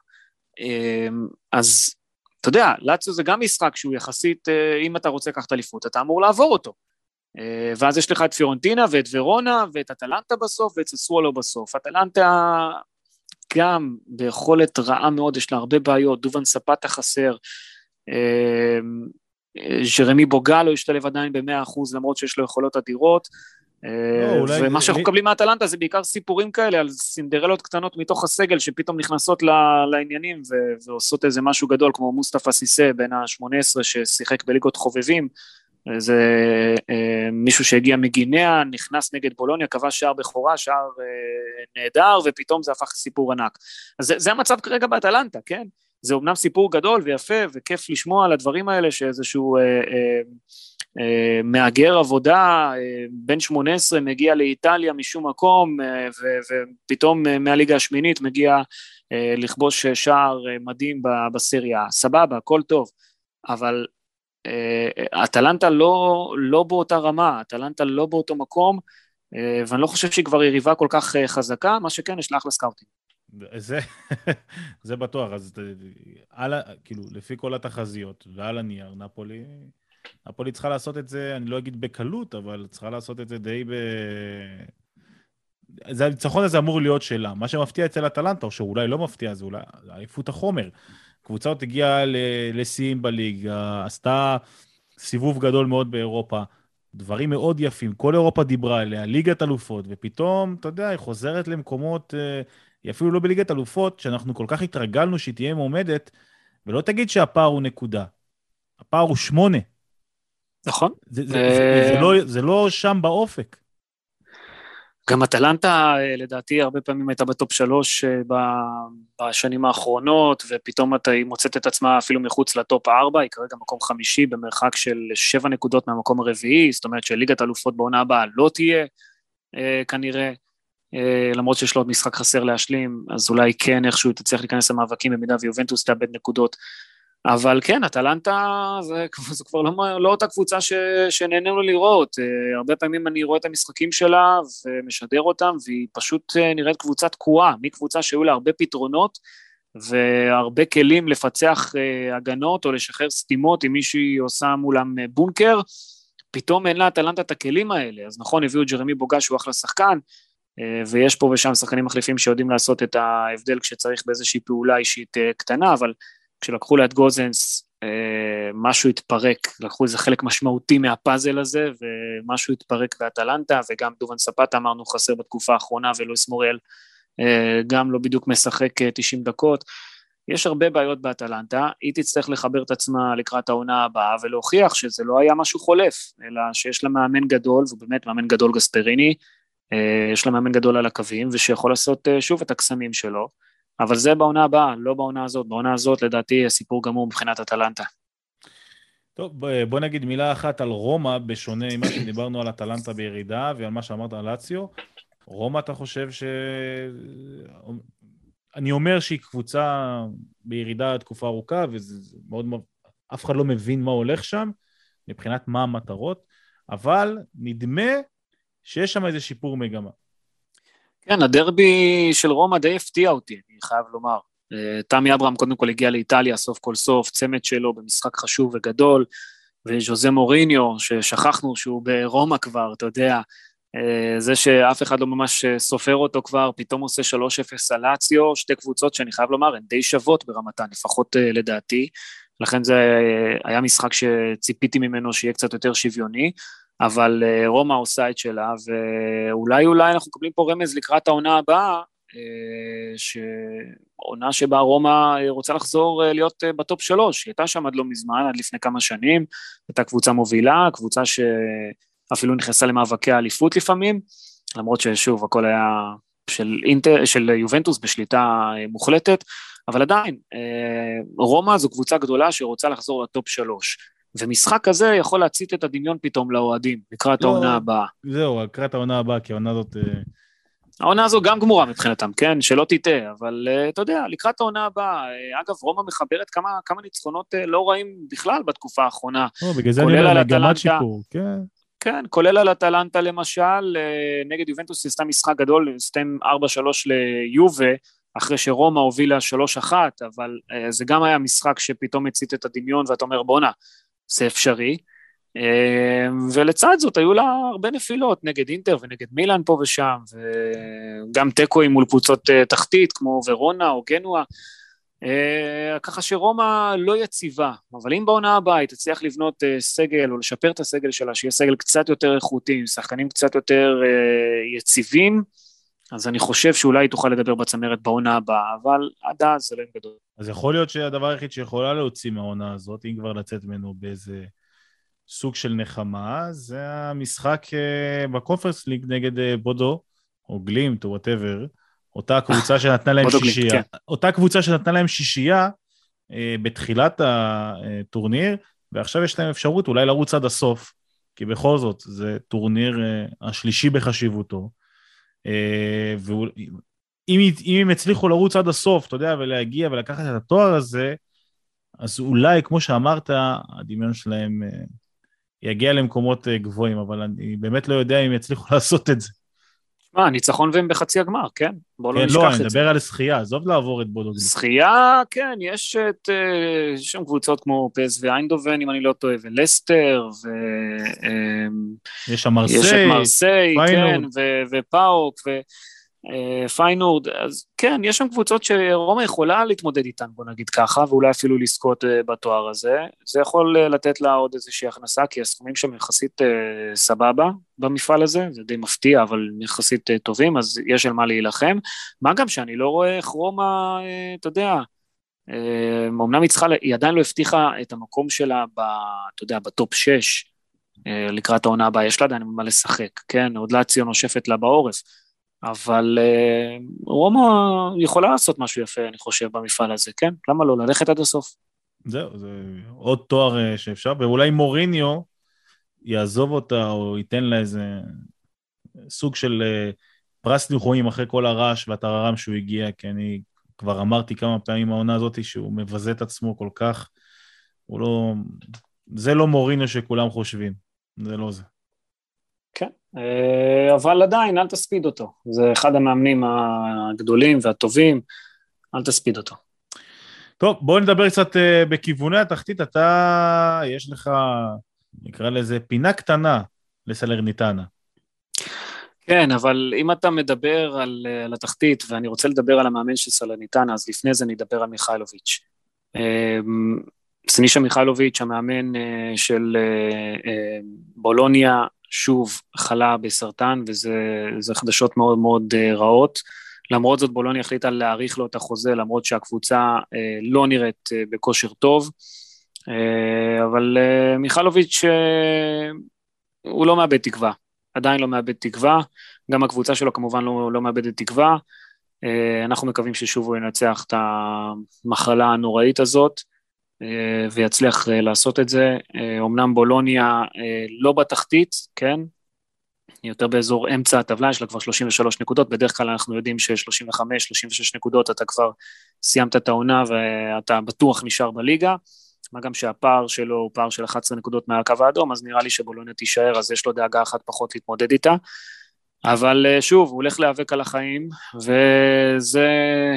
אז אתה יודע, לאציו זה גם משחק שהוא יחסית, אם אתה רוצה לקחת אליפות, אתה אמור לעבור אותו, ואז יש לך את פיורנטינה ואת ורונה ואת אטלנטה בסוף ואת ססואלו בסוף. אטלנטה גם ביכולת רעה מאוד, יש לה הרבה בעיות, דובן ספטה חסר, ז'רמי בוגה לא ישתלב עדיין ב-100% למרות שיש לו יכולות אדירות, ומה שאנחנו מקבלים מהאטלנטה זה בעיקר סיפורים כאלה על סינדרלות קטנות מתוך הסגל שפתאום נכנסות לעניינים ועושות איזה משהו גדול, כמו מוסטפא סיסא בן ה-18 ששיחק בליגות חובבים, זה מישהו שהגיע מגינאה, נכנס נגד בולוניה, קבע שער בכורה, שער נהדר, ופתאום זה הפך סיפור ענק. אז זה המצב כרגע באטלנטה, כן? זה אומנם סיפור גדול ויפה, וכיף לשמוע על הדברים האלה, שאיזשהו מאגר עבודה, בן 18 מגיע לאיטליה משום מקום, ופתאום מהליגה השמינית מגיע לכבוש שער מדהים בסריה. סבבה, הכל טוב, אבל אטלנטה לא באותה רמה, אטלנטה לא באותו מקום, ואני לא חושב שהיא כבר יריבה כל כך חזקה, מה שכן, יש לה אחלה סקאוטינג. זה בטוח, אז כאילו, לפי כל התחזיות, ועל הנייר, נפולי צריכה לעשות את זה, אני לא אגיד בקלות, אבל צריכה לעשות את זה די הניצחון הזה אמור להיות שאלה, מה שמפתיע אצל אטלנטה, או שאולי לא מפתיע, זה אולי עייפות החומר, קבוצה הגיעה לסיים בליגה, עשתה סיבוב גדול מאוד באירופה, דברים מאוד יפים, כל אירופה דיברה אליה, ליגת אלופות, ופתאום, אתה יודע, היא חוזרת למקומות, היא אפילו לא בליגת אלופות, שאנחנו כל כך התרגלנו שהיא תהיה מועמדת, ולא תגיד שהפער הוא נקודה, הפער הוא 8. נכון. זה לא שם באופק. גם אטלנטה, לדעתי, הרבה פעמים הייתה בטופ 3 בשנים האחרונות, ופתאום היא מוצאת את עצמה אפילו מחוץ לטופ 4, היא כרגע מקום 5 במרחק של 7 נקודות מהמקום הרביעי, זאת אומרת שליגת אלופות בעונה הבאה לא תהיה, כנראה, למרות שיש לו עוד משחק חסר להשלים, אז אולי כן איכשהו תצטרך להיכנס למאבקים, במידה ויובנטוס תאבד נקודות, אבל כן, אטלנטה זה כבר לא אותה קבוצה שנהנינו לראות, הרבה פעמים אני רואה את המשחקים שלה ומשדר אותם, והיא פשוט נראית קבוצה תקועה, מקבוצה שהיו לה הרבה פתרונות, והרבה כלים לפצח הגנות או לשחרר סתימות, אם מישהי עושה מולם בונקר, פתאום אין לה אטלנטה את הכלים האלה, אז נכון, הביאו את ג'רמי בוגה שהוא אחלה שחקן, ויש פה ושם שחקנים מחליפים שיודעים לעשות את ההבדל כשצריך באיזושהי פעולה אישית קטנה, אבל כשלקחו לה את גוזנס, משהו התפרק, לקחו איזה חלק משמעותי מהפאזל הזה, ומשהו התפרק באטלנטה, וגם דובן ספטה אמרנו חסר בתקופה האחרונה, ולואיס מוריאל גם לא בדיוק משחק 90 דקות, יש הרבה בעיות באטלנטה, היא תצטרך לחבר את עצמה לקראת העונה הבאה, ולהוכיח שזה לא היה משהו חולף, אלא שיש לה מאמן גדול, ובאמת מאמן גדול גספריני, יש לה מאמן גדול על הקווים, ושיכול לעשות שוב את הקסמים שלו, אבל זה בעונה הבאה, לא בעונה הזאת. בעונה הזאת, לדעתי, הסיפור גמור מבחינת אטלנטה. טוב, בוא נגיד מילה אחת על רומא, בשונה ממה שדיברנו על אטלנטה בירידה, ועל מה שאמרת על לאציו. רומא, אתה חושב ש... אני אומר שהיא קבוצה בירידה תקופה ארוכה, וזה מאוד... אף אחד לא מבין מה הולך שם, מבחינת מה המטרות, אבל נדמה שיש שם איזה שיפור מגמה. כן, הדרבי של רומא די הפתיע אותי, אני חייב לומר. תמי אברהם קודם כל הגיע לאיטליה סוף כל סוף, צמד שלו במשחק חשוב וגדול, וז'וזה מוריניו, ששכחנו שהוא ברומא כבר, אתה יודע, זה שאף אחד לא ממש סופר אותו כבר, פתאום עושה 3-0 על לאציו, שתי קבוצות שאני חייב לומר, הן די שוות ברמתן, לפחות לדעתי, לכן זה היה משחק שציפיתי ממנו שיהיה קצת יותר שוויוני, אבל רומא עושה את שלה, ואולי אנחנו מקבלים פה רמז לקראת העונה הבאה, שעונה שבה רומא רוצה לחזור להיות בטופ 3, היא הייתה שם עד לא מזמן, עד לפני כמה שנים, הייתה קבוצה מובילה, קבוצה שאפילו נכנסה למאבקי האליפות לפעמים, למרות ששוב הכל היה של יובנטוס בשליטה מוחלטת, אבל עדיין רומא זו קבוצה גדולה שרוצה לחזור לטופ 3, ומשחק כזה יכול להצית את הדמיון פתאום לאוהדים, לקראת העונה הבאה. זהו, לקראת העונה הבאה, כי העונה הזאת... העונה הזו גם גמורה מבחינתם, כן? שלא תיתה, אבל אתה יודע, לקראת העונה הבאה, אגב, רומא מחברת כמה ניצחונות לא רעים בכלל בתקופה האחרונה. בגלל זה אני אומר, מגמת שיפור, כן. כן, כולל על אטלנטה למשל, נגד יובנטוס סתם משחק גדול, סתם 4-3 ליובה, אחרי שרומא הובילה 3-1, אבל זה גם היה משחק שפתאום הצית את הדמיון, ואתה אומר, בונה, זה אפשרי. ולצד זאת היו לה הרבה נפילות נגד אינטר ונגד מילאן פה ושם, וגם טקואים מול קבוצות תחתית כמו ורונה או גנואה, ככה שרומא לא יציבה, אבל אם בעונה הבאה היא תצליח לבנות סגל או לשפר את הסגל שלה, שיהיה סגל קצת יותר איכותי, שחקנים קצת יותר יציבים, אז אני חושב שאולי תוכל לדבר בצמרת בעונה הבאה, אבל עד אז זה לא גדול. אז יכול להיות שהדבר היחיד שיכולה להוציא מהעונה הזאת, אם כבר לצאת ממנו באיזה סוג של נחמה, זה המשחק בקונפרנס ליג נגד בודו, או גלימט, או whatever, אותה קבוצה שנתנה להם שישייה. גלימט, כן. אותה קבוצה שנתנה להם שישייה בתחילת הטורניר, ועכשיו יש להם אפשרות אולי לרוץ עד הסוף, כי בכל זאת זה טורניר השלישי בחשיבותו, ואם הם הצליחו לרוץ עד הסוף, אתה יודע, ולהגיע ולקחת את התואר הזה, אז אולי, כמו שאמרת, הדמיון שלהם יגיע למקומות גבוהים, אבל אני באמת לא יודע אם יצליחו לעשות את זה. מה, ניצחון והם בחצי הגמר, כן? בואו לא נשכח את זה. לא, אני מדבר על שחייה, עזוב לעבור את בודו. שחייה, כן, יש שם קבוצות כמו פס ואיינדובן, אם אני לא טועה, ולסטר, ו... יש שם מרסיי, כן, ופאוק, פיינורד, אז כן, יש שם קבוצות שרומא יכולה להתמודד איתן, בוא נגיד ככה, ואולי אפילו לזכות בתואר הזה, זה יכול לתת לה עוד איזושהי הכנסה, כי הסכומים שם יחסית סבבה במפעל הזה, זה די מפתיע, אבל יחסית טובים, אז יש על מה להילחם, מה גם שאני לא רואה איך רומא, אתה יודע, אמנם היא עדיין לא הבטיחה את המקום שלה, אתה יודע, בטופ 6, לקראת העונה הבאה, יש לה עדיין מה לשחק, כן, עוד לאציו נושפת לה בעורף, אבל רומא יכולה לעשות משהו יפה, אני חושב, במפעל הזה, כן? למה לא? ללכת עד הסוף. זהו, זה עוד תואר שאפשר, ואולי מוריניו יעזוב אותה, או ייתן לה איזה סוג של פרס ניחומים אחרי כל הרעש והטררם שהוא הגיע, כי אני כבר אמרתי כמה פעמים העונה הזאת, שהוא מבזה את עצמו כל כך, הוא לא... זה לא מוריניו שכולם חושבים, זה לא זה. כן, אבל עדיין אל תספיד אותו, זה אחד המאמנים הגדולים והטובים, אל תספיד אותו. טוב, בואו נדבר קצת בכיווני התחתית, אתה, יש לך, נקרא לזה פינה קטנה לסלרניטנה. כן, אבל אם אתה מדבר על התחתית, ואני רוצה לדבר על המאמן של סלרניטנה, אז לפני זה נדבר על מיכאלוביץ'. סנישה מיכאלוביץ', המאמן של בולוניה, שוב חלה בסרטן, וזה חדשות מאוד מאוד רעות, למרות זאת בולוניה החליטה להאריך לו את החוזה, למרות שהקבוצה לא נראית בכושר טוב, אבל מיכאלוביץ' הוא לא מאבד תקווה, עדיין לא מאבד תקווה, גם הקבוצה שלו כמובן לא מאבדת תקווה, אנחנו מקווים ששוב הוא ינצח את המחלה הנוראית הזאת, ויצליח לעשות את זה. אמנם בולוניה לא בתחתית, כן? יותר באזור אמצע הטבלה, יש לה כבר 33 נקודות, בדרך כלל אנחנו יודעים ש35, 36 נקודות, אתה כבר סיימת את העונה, ואתה בטוח נשאר בליגה, מה גם שהפער שלו הוא פער של 11 נקודות מהקו האדום, אז נראה לי שבולוניה תישאר, אז יש לו דאגה אחת פחות להתמודד איתה, אבל שוב, הוא הולך להיאבק על החיים, וזה,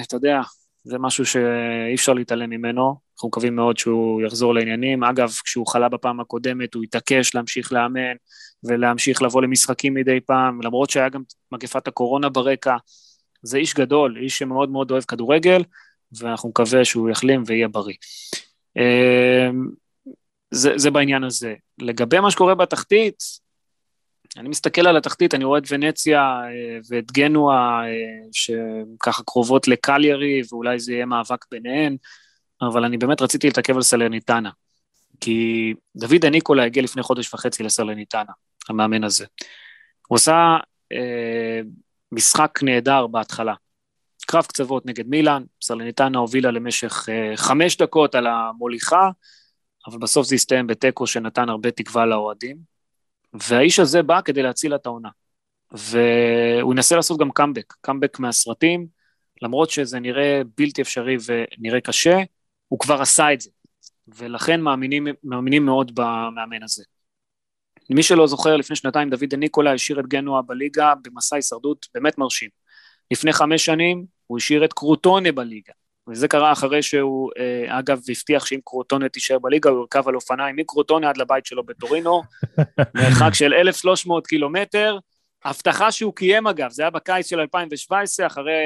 אתה יודע, זה משהו שאי אפשר להתעלם ממנו, אנחנו מקווים מאוד שהוא יחזור לעניינים, אגב, כשהוא חלה בפעם הקודמת, הוא התעקש להמשיך לאמן, ולהמשיך לבוא למשחקים מדי פעם, למרות שהיה גם מגפת הקורונה ברקע, זה איש גדול, איש שמאוד מאוד אוהב כדורגל, ואנחנו מקווה שהוא יחלים ויהיה בריא. זה בעניין הזה. לגבי מה שקורה בתחתית, אני מסתכל על התחתית, אני רואה את ונציה ואת גנואה, שככה קרובות לקליארי, ואולי זה יהיה מאבק ביניהן, אבל אני באמת רציתי להתעכב על סלרניטנה, כי דוד הניקולה הגיע לפני חודש וחצי לסלרניטנה, המאמן הזה. הוא עושה משחק נהדר בהתחלה, קרב קצוות נגד מילאן, סלרניטנה הובילה למשך 5 דקות על המוליכה, אבל בסוף זה הסתיים בטקו שנתן הרבה תקווה לאוהדים, והאיש הזה בא כדי להציל את העונה, והוא ינסה לעשות גם קאמבק, קאמבק מהסרטים, למרות שזה נראה בלתי אפשרי ונראה קשה, הוא כבר עשה את זה, ולכן מאמינים מאוד במאמן הזה. מי שלא זוכר, לפני 2 דוד הניקולה השאיר את גנואה בליגה במסע הישרדות באמת מרשים. לפני 5 שנים הוא השאיר את קרוטונה בליגה, וזה קרה אחרי שהוא אגב הבטיח שאם קרוטונה תישאר בליגה, הוא ירכב על אופניים מקרוטונה עד לבית שלו בטורינו, מרחק של 1,300 קילומטר, הבטחה שהוא קיים אגב, זה היה בקיץ של 2017, אחרי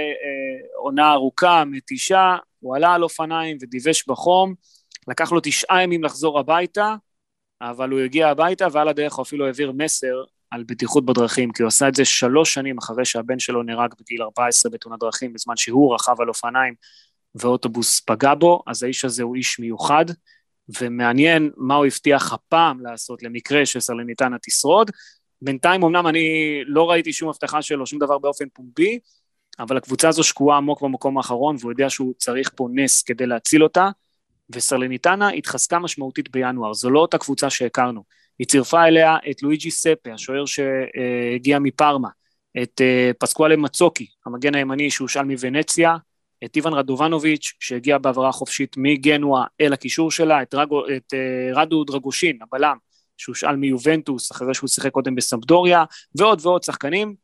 עונה ארוכה, מתישה, הוא עלה על אופניים ודיווש בחום, לקח לו 9 ימים לחזור הביתה, אבל הוא הגיע הביתה, ועל הדרך הוא אפילו העביר מסר על בטיחות בדרכים, כי הוא עשה את זה 3 שנים אחרי שהבן שלו נהרג בגיל 14 בתאונת דרכים, בזמן שהוא רכב על אופניים, ואוטובוס פגע בו, אז האיש הזה הוא איש מיוחד, ומעניין מה הוא הבטיח הפעם לעשות, למקרה שסלרניטנה תשרוד, בינתיים אמנם אני לא ראיתי שום הבטחה שלו, שום דבר באופן פומבי, אבל הקבוצה הזו שקועה עמוק במקום האחרון, והוא יודע שהוא צריך פה נס כדי להציל אותה, וסרלניטנה התחזקה משמעותית בינואר, זו לא אותה קבוצה שהכרנו, היא צירפה אליה את לואיג'י ספה, השוער שהגיע מפרמה, את פסקואלה מצוקי, המגן הימני שהושאל מוונציה, את איוון רדובנוביץ' שהגיע בעברה חופשית מגנואה אל הקישור שלה, את רדו דרגושין, הבלם, שהושאל מיובנטוס, אחרי שהוא שיחק קודם בסמפדוריה, ועוד ועוד שחקנים,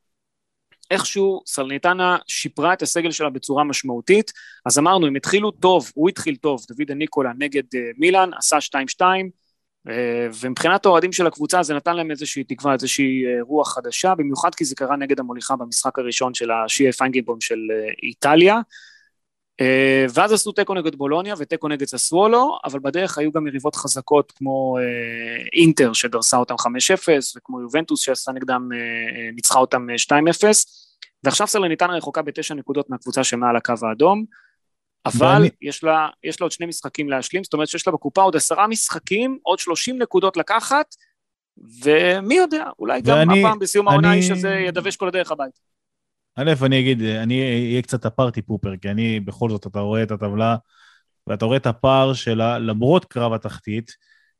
איכשהו סלרניטנה שיפרה את הסגל שלה בצורה משמעותית, אז אמרנו, הם התחילו טוב, הוא התחיל טוב, דוד הניקולה נגד מילאן, עשה 2-2, ומבחינת האוהדים של הקבוצה, זה נתן להם איזושהי תקווה, איזושהי רוח חדשה, במיוחד כי זה קרה נגד המוליכה במשחק הראשון של השיה פיינגנבום של איטליה, ואז עשו טקו נגד בולוניה וטקו נגד ססוולו, אבל בדרך היו גם יריבות חזקות כמו אינטר שדרסה אותם 5-0, וכמו יובנטוס שעשה נגדם, ניצחה אותם 2-0, ועכשיו סלרניטנה רחוקה ב9 נקודות מהקבוצה שמעל הקו האדום, אבל יש לה עוד 2 משחקים להשלים, זאת אומרת שיש לה בקופה עוד 10 משחקים, עוד 30 נקודות לקחת, ומי יודע, אולי גם הפעם בסיום העונה איש הזה ידווש כל הדרך הבית. א', אני אגיד, אני אהיה קצת הפארטי פופר, כי אני בכל זאת, אתה רואה את הטבלה, ואתה רואה את הפער שלה, למרות קרב התחתית,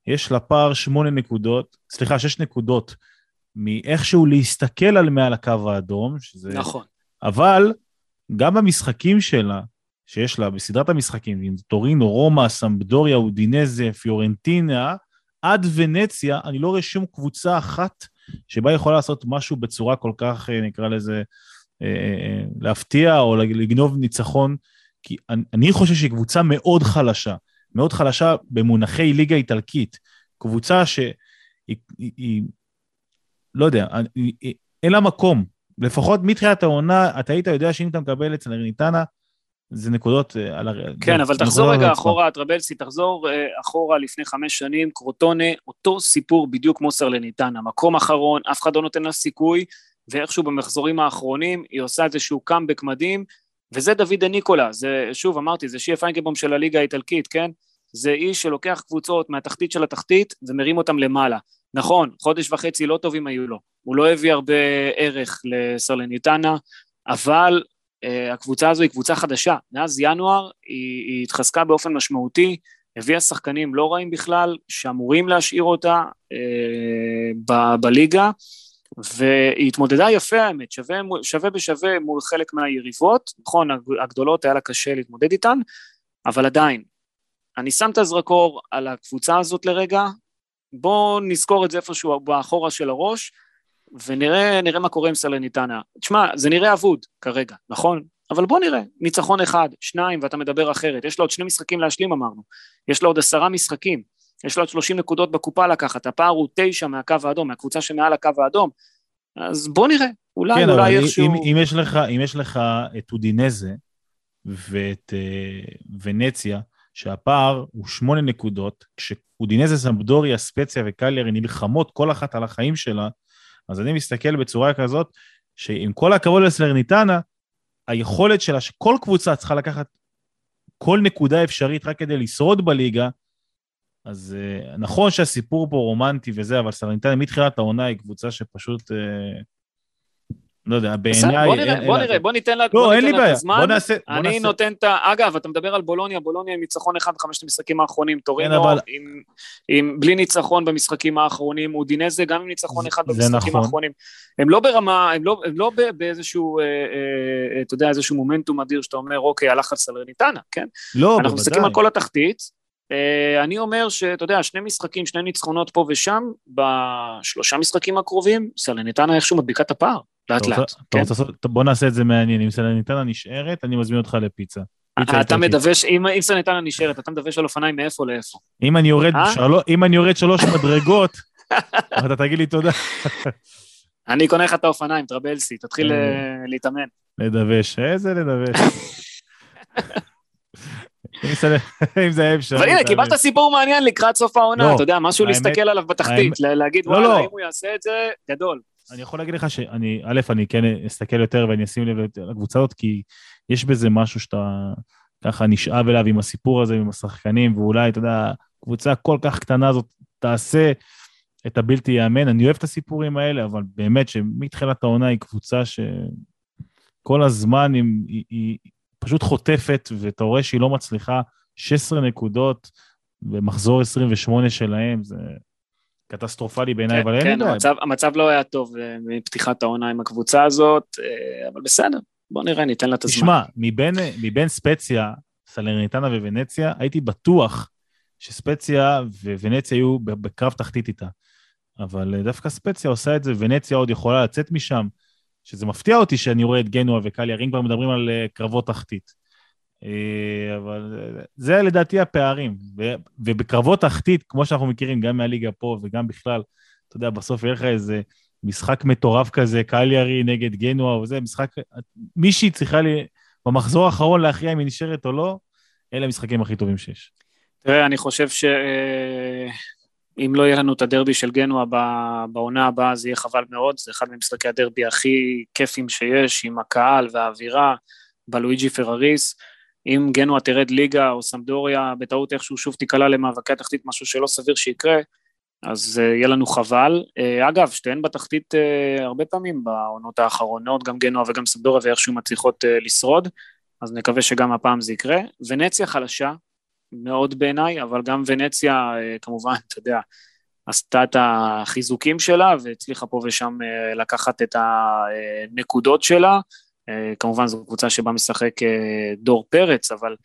יש לה פער 8 נקודות, סליחה, 6 נקודות, מאיכשהו להסתכל על מעל הקו האדום, שזה... נכון. אבל גם במשחקים שלה, שיש לה, בסדרת המשחקים, עם טורינו, רומא, סמפדוריה, אודינזה, פיורנטינה, עד ונציה, אני לא רואה שום קבוצה אחת, שבה יכולה לעשות משהו בצורה כל כך, נקרא לזה, להפתיע או לגנוב ניצחון, כי אני חושב שהיא קבוצה מאוד חלשה, מאוד חלשה במונחי ליגה איטלקית, קבוצה שהיא, לא יודע, אין לה מקום, לפחות מתחילת העונה, אתה היית יודע שאם אתה מקבל את סלרניטנה, זה נקודות על הרי... כן, אבל תחזור רגע אחורה, טרבלסי, תחזור אחורה לפני 5 שנים, קרוטונה, אותו סיפור בדיוק כמו סלרניטנה, מקום אחרון, אף אחד לא נותן לה סיכוי, ואיכשהו במחזורים האחרונים, היא עושה איזשהו קאמבק מדהים, וזה דוד הניקולה, זה, שוב אמרתי, זה שיה פיינגנבום של הליגה האיטלקית, כן? זה איש שלוקח קבוצות מהתחתית של התחתית, ומרים אותם למעלה. נכון, 1.5 חודשים לא טובים היו לו, הוא לא הביא הרבה ערך לסלרניטנה, אבל הקבוצה הזו היא קבוצה חדשה, מאז ינואר היא התחזקה באופן משמעותי, הביאה שחקנים לא רעים בכלל, שאמורים להשאיר אותה בליגה, והיא התמודדה יפה האמת, שווה בשווה מול חלק מהיריבות, נכון, הגדולות היה לה קשה להתמודד איתן, אבל עדיין, אני שם את הזרקור על הקבוצה הזאת לרגע, בואו נזכור את זה איפשהו באחורה של הראש, ונראה מה קורה עם סלרניטנה. תשמע, זה נראה אבוד כרגע, נכון? אבל בואו נראה, ניצחון אחד, שניים, ואתה מדבר אחרת, יש לו עוד 2 משחקים להשלים אמרנו, יש לו עוד 10 משחקים, יש לו עוד 30 נקודות בקופה לקחת, הפער הוא 9 מהקו האדום, מהקבוצה שמעל הקו האדום, אז בואו נראה, אולי איכשהו... אם יש לך את אודינזה ואת ונציה, שהפער הוא 8 נקודות, כשאודינזה, סמפדוריה, ספציה וקליירי נלחמות כל אחת על החיים שלה, אז אני מסתכל בצורה כזאת, שעם כל הכבוד לסלרניטנה, היכולת שלה שכל קבוצה צריכה לקחת כל נקודה אפשרית רק כדי לשרוד בליגה, אז נכון שהסיפור פה רומנטי וזה, אבל סלרניטנה מתחילת העונה היא קבוצה שפשוט, לא יודע, בעיניי... בוא נראה, בוא ניתן לה את הזמן, אני נותן את ה... אגב, אתה מדבר על בולוניה, בולוניה עם ניצחון אחד, 5 המשחקים האחרונים, טורינו, בלי ניצחון במשחקים האחרונים, אודינזה גם עם ניצחון אחד במשחקים האחרונים, הם לא ברמה, הם לא באיזשהו, אתה יודע, איזשהו מומנטום אדיר, שאתה אומר, אוקיי, הלך על סלרניטנה, כן? אנחנו מסתכלים על כל התחתית, אני אומר שאתה יודע, 2 משחקים, 2 ניצחונות פה ושם, ב3 משחקים הקרובים, סלרניטנה איכשהו מדביקה את הפער, לאט-לאט. בוא נעשה את זה מעניין, אם סלרניטנה נשארת, אני מזמין אותך לפיצה. אתה מדווש, אם סלרניטנה נשארת, אתה מדווש על אופניים מאיפה לאיפה. אם אני יורד 3 מדרגות, אתה תגיד לי תודה. אני קונה לך את האופניים, טרבלסי, תתחיל להתאמן. לדווש, איזה לדווש. אם זה אפשר. אבל הנה, קיבלת סיפור מעניין לקראת סוף העונה, אתה יודע, משהו להסתכל עליו בתחתית, להגיד, וואלה, אם הוא יעשה את זה, גדול. אני יכול להגיד לך שאני, א', אני כן אסתכל יותר ואני אשים לב לקבוצה הזאת, כי יש בזה משהו שאתה ככה נשאב אליו עם הסיפור הזה, עם השחקנים, ואולי, אתה יודע, הקבוצה כל כך קטנה הזאת תעשה את הבלתי יאמן. אני אוהב את הסיפורים האלה, אבל באמת שמתחילת העונה היא קבוצה שכל הזמן היא פשוט חוטפת, ואתה רואה שהיא לא מצליחה, 16 נקודות במחזור 28 שלהם, זה... קטסטרופלי בעיניי, אבל אין לי דעה. המצב לא היה טוב מפתיחת העונה עם הקבוצה הזאת, אבל בסדר, בוא נראה, ניתן לה את הזמן. תשמע, מבין ספציה, סלרניטנה וונציה, הייתי בטוח שספציה וונציה היו בקרב תחתית איתה, אבל דווקא ספציה עושה את זה, ונציה עוד יכולה לצאת משם, שזה מפתיע אותי שאני רואה את גנואה וקליירי, אם כבר מדברים על קרבות תחתית. אבל זה לדעתי הפערים, ובקרבות תחתית, כמו שאנחנו מכירים, גם מהליגה פה וגם בכלל, אתה יודע, בסוף יהיה לך איזה משחק מטורף כזה, קליירי נגד גנואה, או זה משחק, מישהי צריכה במחזור האחרון להכריע אם היא נשארת או לא, אלה המשחקים הכי טובים שיש. תראה, אני חושב שאם לא יהיה לנו את הדרבי של גנואה בעונה הבאה, זה יהיה חבל מאוד, זה אחד ממשחקי הדרבי הכי כיפים שיש, עם הקהל והאווירה, בלואיג'י פראריס, אם גנואה תרד ליגה או סמפדוריה, בטעות איכשהו שוב תיקלה למאבקי התחתית, משהו שלא סביר שיקרה, אז יהיה לנו חבל. אגב, שתיהן בתחתית הרבה פעמים בעונות האחרונות, גם גנואה וגם סמפדוריה, ואיכשהו מצליחות לשרוד, אז נקווה שגם הפעם זה יקרה. ונציה חלשה, מאוד בעיניי, אבל גם ונציה, כמובן, אתה יודע, עשתה את החיזוקים שלה, והצליחה פה ושם לקחת את הנקודות שלה, כמובן זו קבוצה שבה משחק דור פרץ, אבל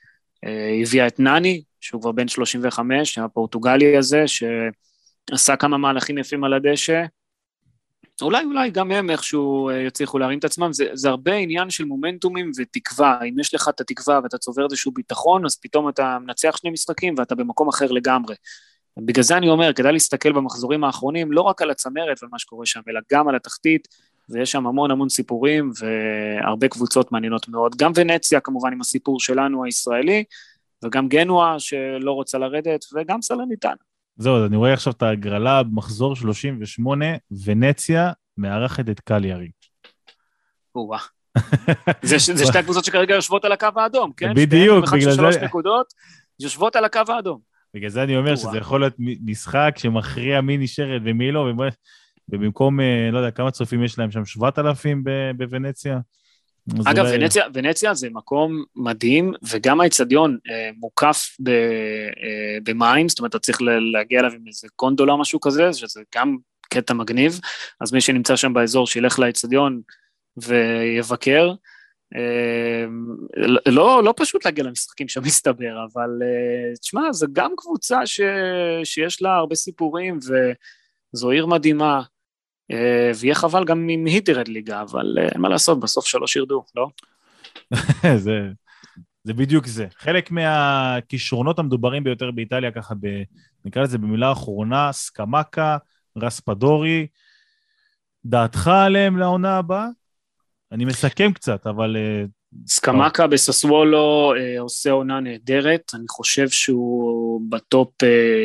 הביאה את נני, שהוא כבר בן 35, הפורטוגלי הזה, שעשה כמה מהלכים יפים על הדשא, אולי גם הם איכשהו יצליחו להרים את עצמם, זה הרבה עניין של מומנטומים ותקווה, אם יש לך את התקווה ואתה צובר איזשהו ביטחון, אז פתאום אתה מנצח 2 משחקים ואתה במקום אחר לגמרי. בגלל זה אני אומר, כדאי להסתכל במחזורים האחרונים, לא רק על הצמרת ועל מה שקורה שם, אלא גם על התחתית, ויש שם המון סיפורים, והרבה קבוצות מעניינות מאוד, גם ונציה כמובן עם הסיפור שלנו הישראלי, וגם גנואה שלא רוצה לרדת, וגם סלרניטנה. זהו, אני רואה עכשיו את ההגרלה במחזור 38, ונציה מארחת את קליירי. וואה. זה שתי הקבוצות שכרגע יושבות על הקו האדום, כן? בדיוק, בגלל זה. 3 נקודות, יושבות על הקו האדום. בגלל זה אני אומר שזה יכול להיות משחק שמכריע מי נשארת ומי לא, ובמקום, לא יודע, כמה צופים יש להם שם, 7,000 בוונציה, אגב, ונציה זה מקום מדהים, וגם האצטדיון מוקף במים, זאת אומרת, אתה צריך להגיע אליו עם איזה קונדולה או משהו כזה, שזה גם קטע מגניב, אז מי שנמצא שם באזור, שילך לאצטדיון ויבקר, לא פשוט להגיע למשחקים שם מסתבר, אבל תשמע, זה גם קבוצה שיש לה הרבה סיפורים, וזו עיר מדהימה, ויהיה חבל גם אם היא תרד ליגה, אבל אין מה לעשות, בסוף 3 ירדו, לא? זה בדיוק זה. חלק מהכישרונות המדוברים ביותר באיטליה, ככה נקרא לזה במילה אחרונה, סקמקה, רספדורי, דעתך עליהם לעונה הבאה? אני מסכם קצת, אבל... סקמקה בססוולו עושה עונה נהדרת, אני חושב שהוא בטופ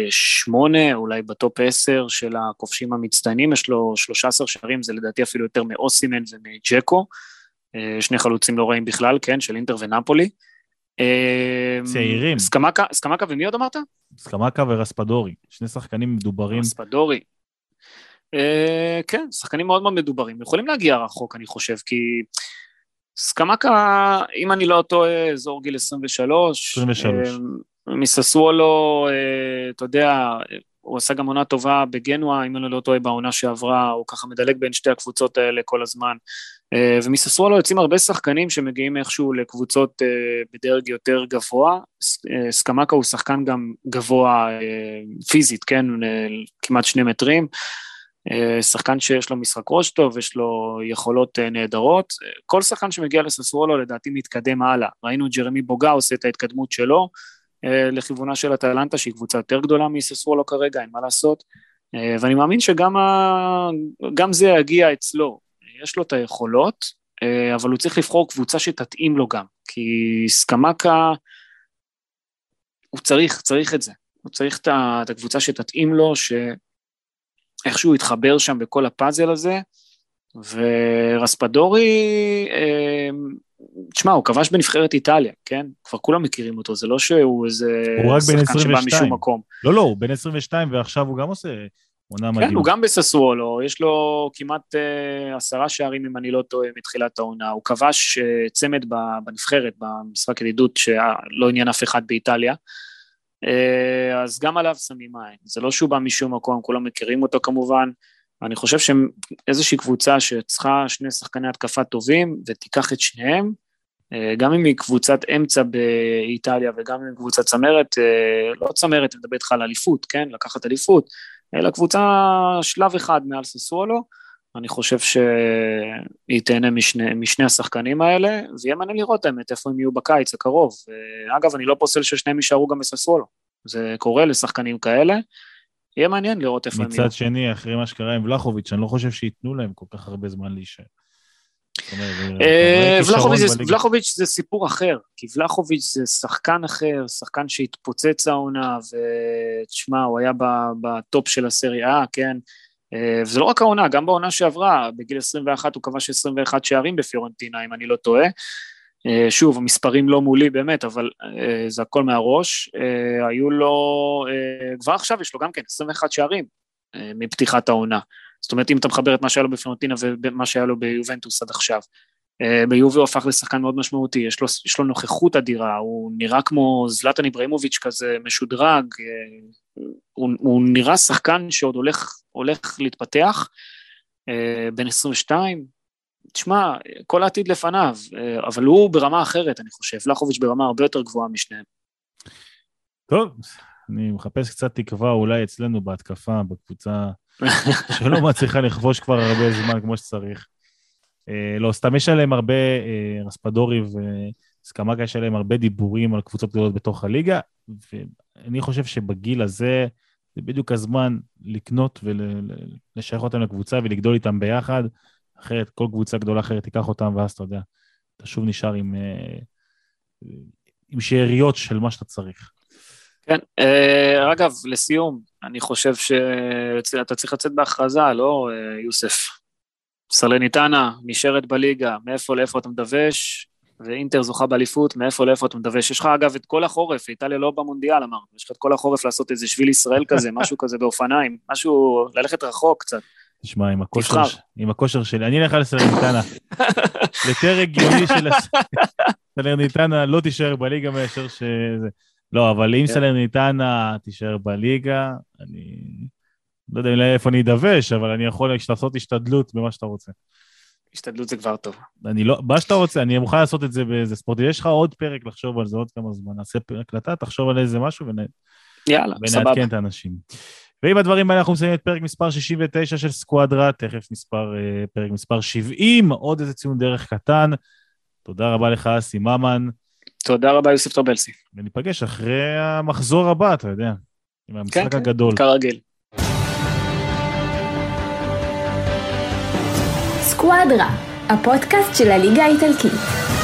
8, אולי בטופ 10 של הכובשים המצטיינים, יש לו 13 שערים, זה לדעתי אפילו יותר מאוסימן ומג'קו, שני חלוצים לא רעים בכלל, כן, של אינטר ונפולי. צעירים. סקמקה ומי עוד אמרת? סקמקה ורספדורי, שני שחקנים מדוברים. רספדורי. כן, שחקנים מאוד מאוד מדוברים, יכולים להגיע רחוק אני חושב, כי... סקמקה, אם אני לא טועה, אזור גיל 23. מססוולו, אתה יודע, הוא עשה גם עונה טובה בגנואה, אם אני לא טועה בעונה שעברה, הוא ככה מדלג בין שתי הקבוצות האלה כל הזמן, ומססוולו יוצאים הרבה שחקנים שמגיעים איכשהו לקבוצות בדרג יותר גבוה, סקמקה הוא שחקן גם גבוה פיזית, כן, כמעט 2 מטרים, שחקן שיש לו משחק ראש טוב, יש לו יכולות נהדרות, כל שחקן שמגיע לססוולו לדעתי מתקדם הלאה, ראינו ג'רמי בוגה עושה את ההתקדמות שלו, לכיוונה של אטלנטה, שהיא קבוצה יותר גדולה מססוולו כרגע, אין מה לעשות, ואני מאמין שגם זה יגיע אצלו, יש לו את היכולות, אבל הוא צריך לבחור קבוצה שתתאים לו גם, כי סקמקה, הוא צריך את זה, הוא צריך את הקבוצה שתתאים לו, איכשהו התחבר שם בכל הפאזל הזה, ורספדורי, תשמע, הוא כבש בנבחרת איטליה, כן? כבר כולם מכירים אותו, זה לא שהוא איזה שחקן שבא משום מקום. לא, הוא בן 22, ועכשיו הוא גם עושה עונה מדהימה. כן, הוא גם בססוולו, יש לו כמעט 10 שערים, אם אני לא טועה, מתחילת העונה, הוא כבש צמד בנבחרת, במשחק ידידות, שלא עניין אף אחד באיטליה, אז גם עליו שמים עין, זה לא שהוא בא משום מקום, כולם מכירים אותו כמובן, אני חושב שאיזושהי קבוצה שצריכה 2 שחקני התקפה טובים, ותיקח את שניהם, גם אם היא קבוצת אמצע באיטליה, וגם אם היא קבוצת צמרת, לא צמרת, אני מדבר איתך על אליפות, כן, לקחת אליפות, אלא קבוצה שלב אחד מעל ססוולו, אני חושב שהיא תהנה משני השחקנים האלה, ויהיה מעניין לראות האמת איפה הם יהיו בקיץ הקרוב. אגב, אני לא פוסל ששניהם יישארו גם בססוולו. זה קורה לשחקנים כאלה, יהיה מעניין לראות איפה הם יהיו. מצד שני, אחרי מה שקרה עם ולחוביץ', אני לא חושב שייתנו להם כל כך הרבה זמן להישאר. ולחוביץ' זה סיפור אחר, כי ולחוביץ' זה שחקן אחר, שחקן שהתפוצץ העונה, ותשמע, הוא היה בטופ של הסריה, כן? וזה לא רק העונה, גם בעונה שעברה, בגיל 21 הוא כבש 21 שערים בפיורנטינה, אם אני לא טועה, שוב, המספרים לא מולי באמת, אבל זה הכל מהראש, היו לו, כבר עכשיו יש לו גם כן 21 שערים מפתיחת העונה, זאת אומרת אם אתה מחבר את מה שהיה לו בפיורנטינה ומה שהיה לו ביובנטוס עד עכשיו, ביובי הוא הפך לשחקן מאוד משמעותי, יש לו נוכחות אדירה, הוא נראה כמו זלאטן איברהימוביץ' כזה משודרג, הוא נראה שחקן שעוד הולך להתפתח, בין 22, תשמע, כל העתיד לפניו, אבל הוא ברמה אחרת, אני חושב, לחוביץ' ברמה הרבה יותר גבוהה משניהם. טוב, אני מחפש קצת תקווה, אולי אצלנו בהתקפה, בקבוצה שלא מצליחה לכבוש כבר הרבה זמן כמו שצריך. לא, סתם יש עליהם הרבה, רספדורי וסקמקה יש עליהם הרבה דיבורים על קבוצות גדולות בתוך הליגה, ואני חושב שבגיל הזה זה בדיוק הזמן לקנות ולשייך אותם לקבוצה ולגדול איתם ביחד, אחרת כל קבוצה גדולה אחרת תיקח אותם, ואז אתה יודע, אתה שוב נשאר עם שאריות של מה שאתה צריך. כן, אגב, לסיום, אני חושב שאתה צריך לצאת בהכרזה, לא יוסף? סרלניתנה נשארת בליגה, מאיפה לאיפה אתה מדווש, ואינטר זוכה באליפות, מאיפה לאיפה אתה מדווש. יש לך אגב את כל החורף, איטליה לא במונדיאל אמרנו, יש לך את כל החורף לעשות איזה שביל ישראל כזה, משהו כזה באופניים, משהו ללכת רחוק קצת. תשמע, עם הכושר שלי, אני אלך על סלרניטנה, יותר הגיוני של סלרניטנה לא תישאר בליגה מאשר שזה, לא, אבל אם סלרניטנה תישאר בליגה, אני לא יודע איפה אני אדווש, אבל אני יכול לעשות השתדלות במה שאתה רוצה. השתדלות זה כבר טוב. אני לא, מה שאתה רוצה, אני מוכן לעשות את זה באיזה ספורט, יש לך עוד פרק לחשוב על זה עוד כמה זמן, נעשה הקלטה, תחשוב על איזה משהו ונעדכן את האנשים. ועם הדברים האלה אנחנו מסיימים את פרק מספר 69 של סקואדרה, תכף פרק מספר 70, עוד איזה ציון דרך קטן. תודה רבה לך, אסי ממן. תודה רבה, יוסף טרבלסי. וניפגש אחרי המחזור הבא, אתה יודע, עם המשחק הגדול. כרגיל. סקואדרה, הפודקאסט של הליגה האיטלקית.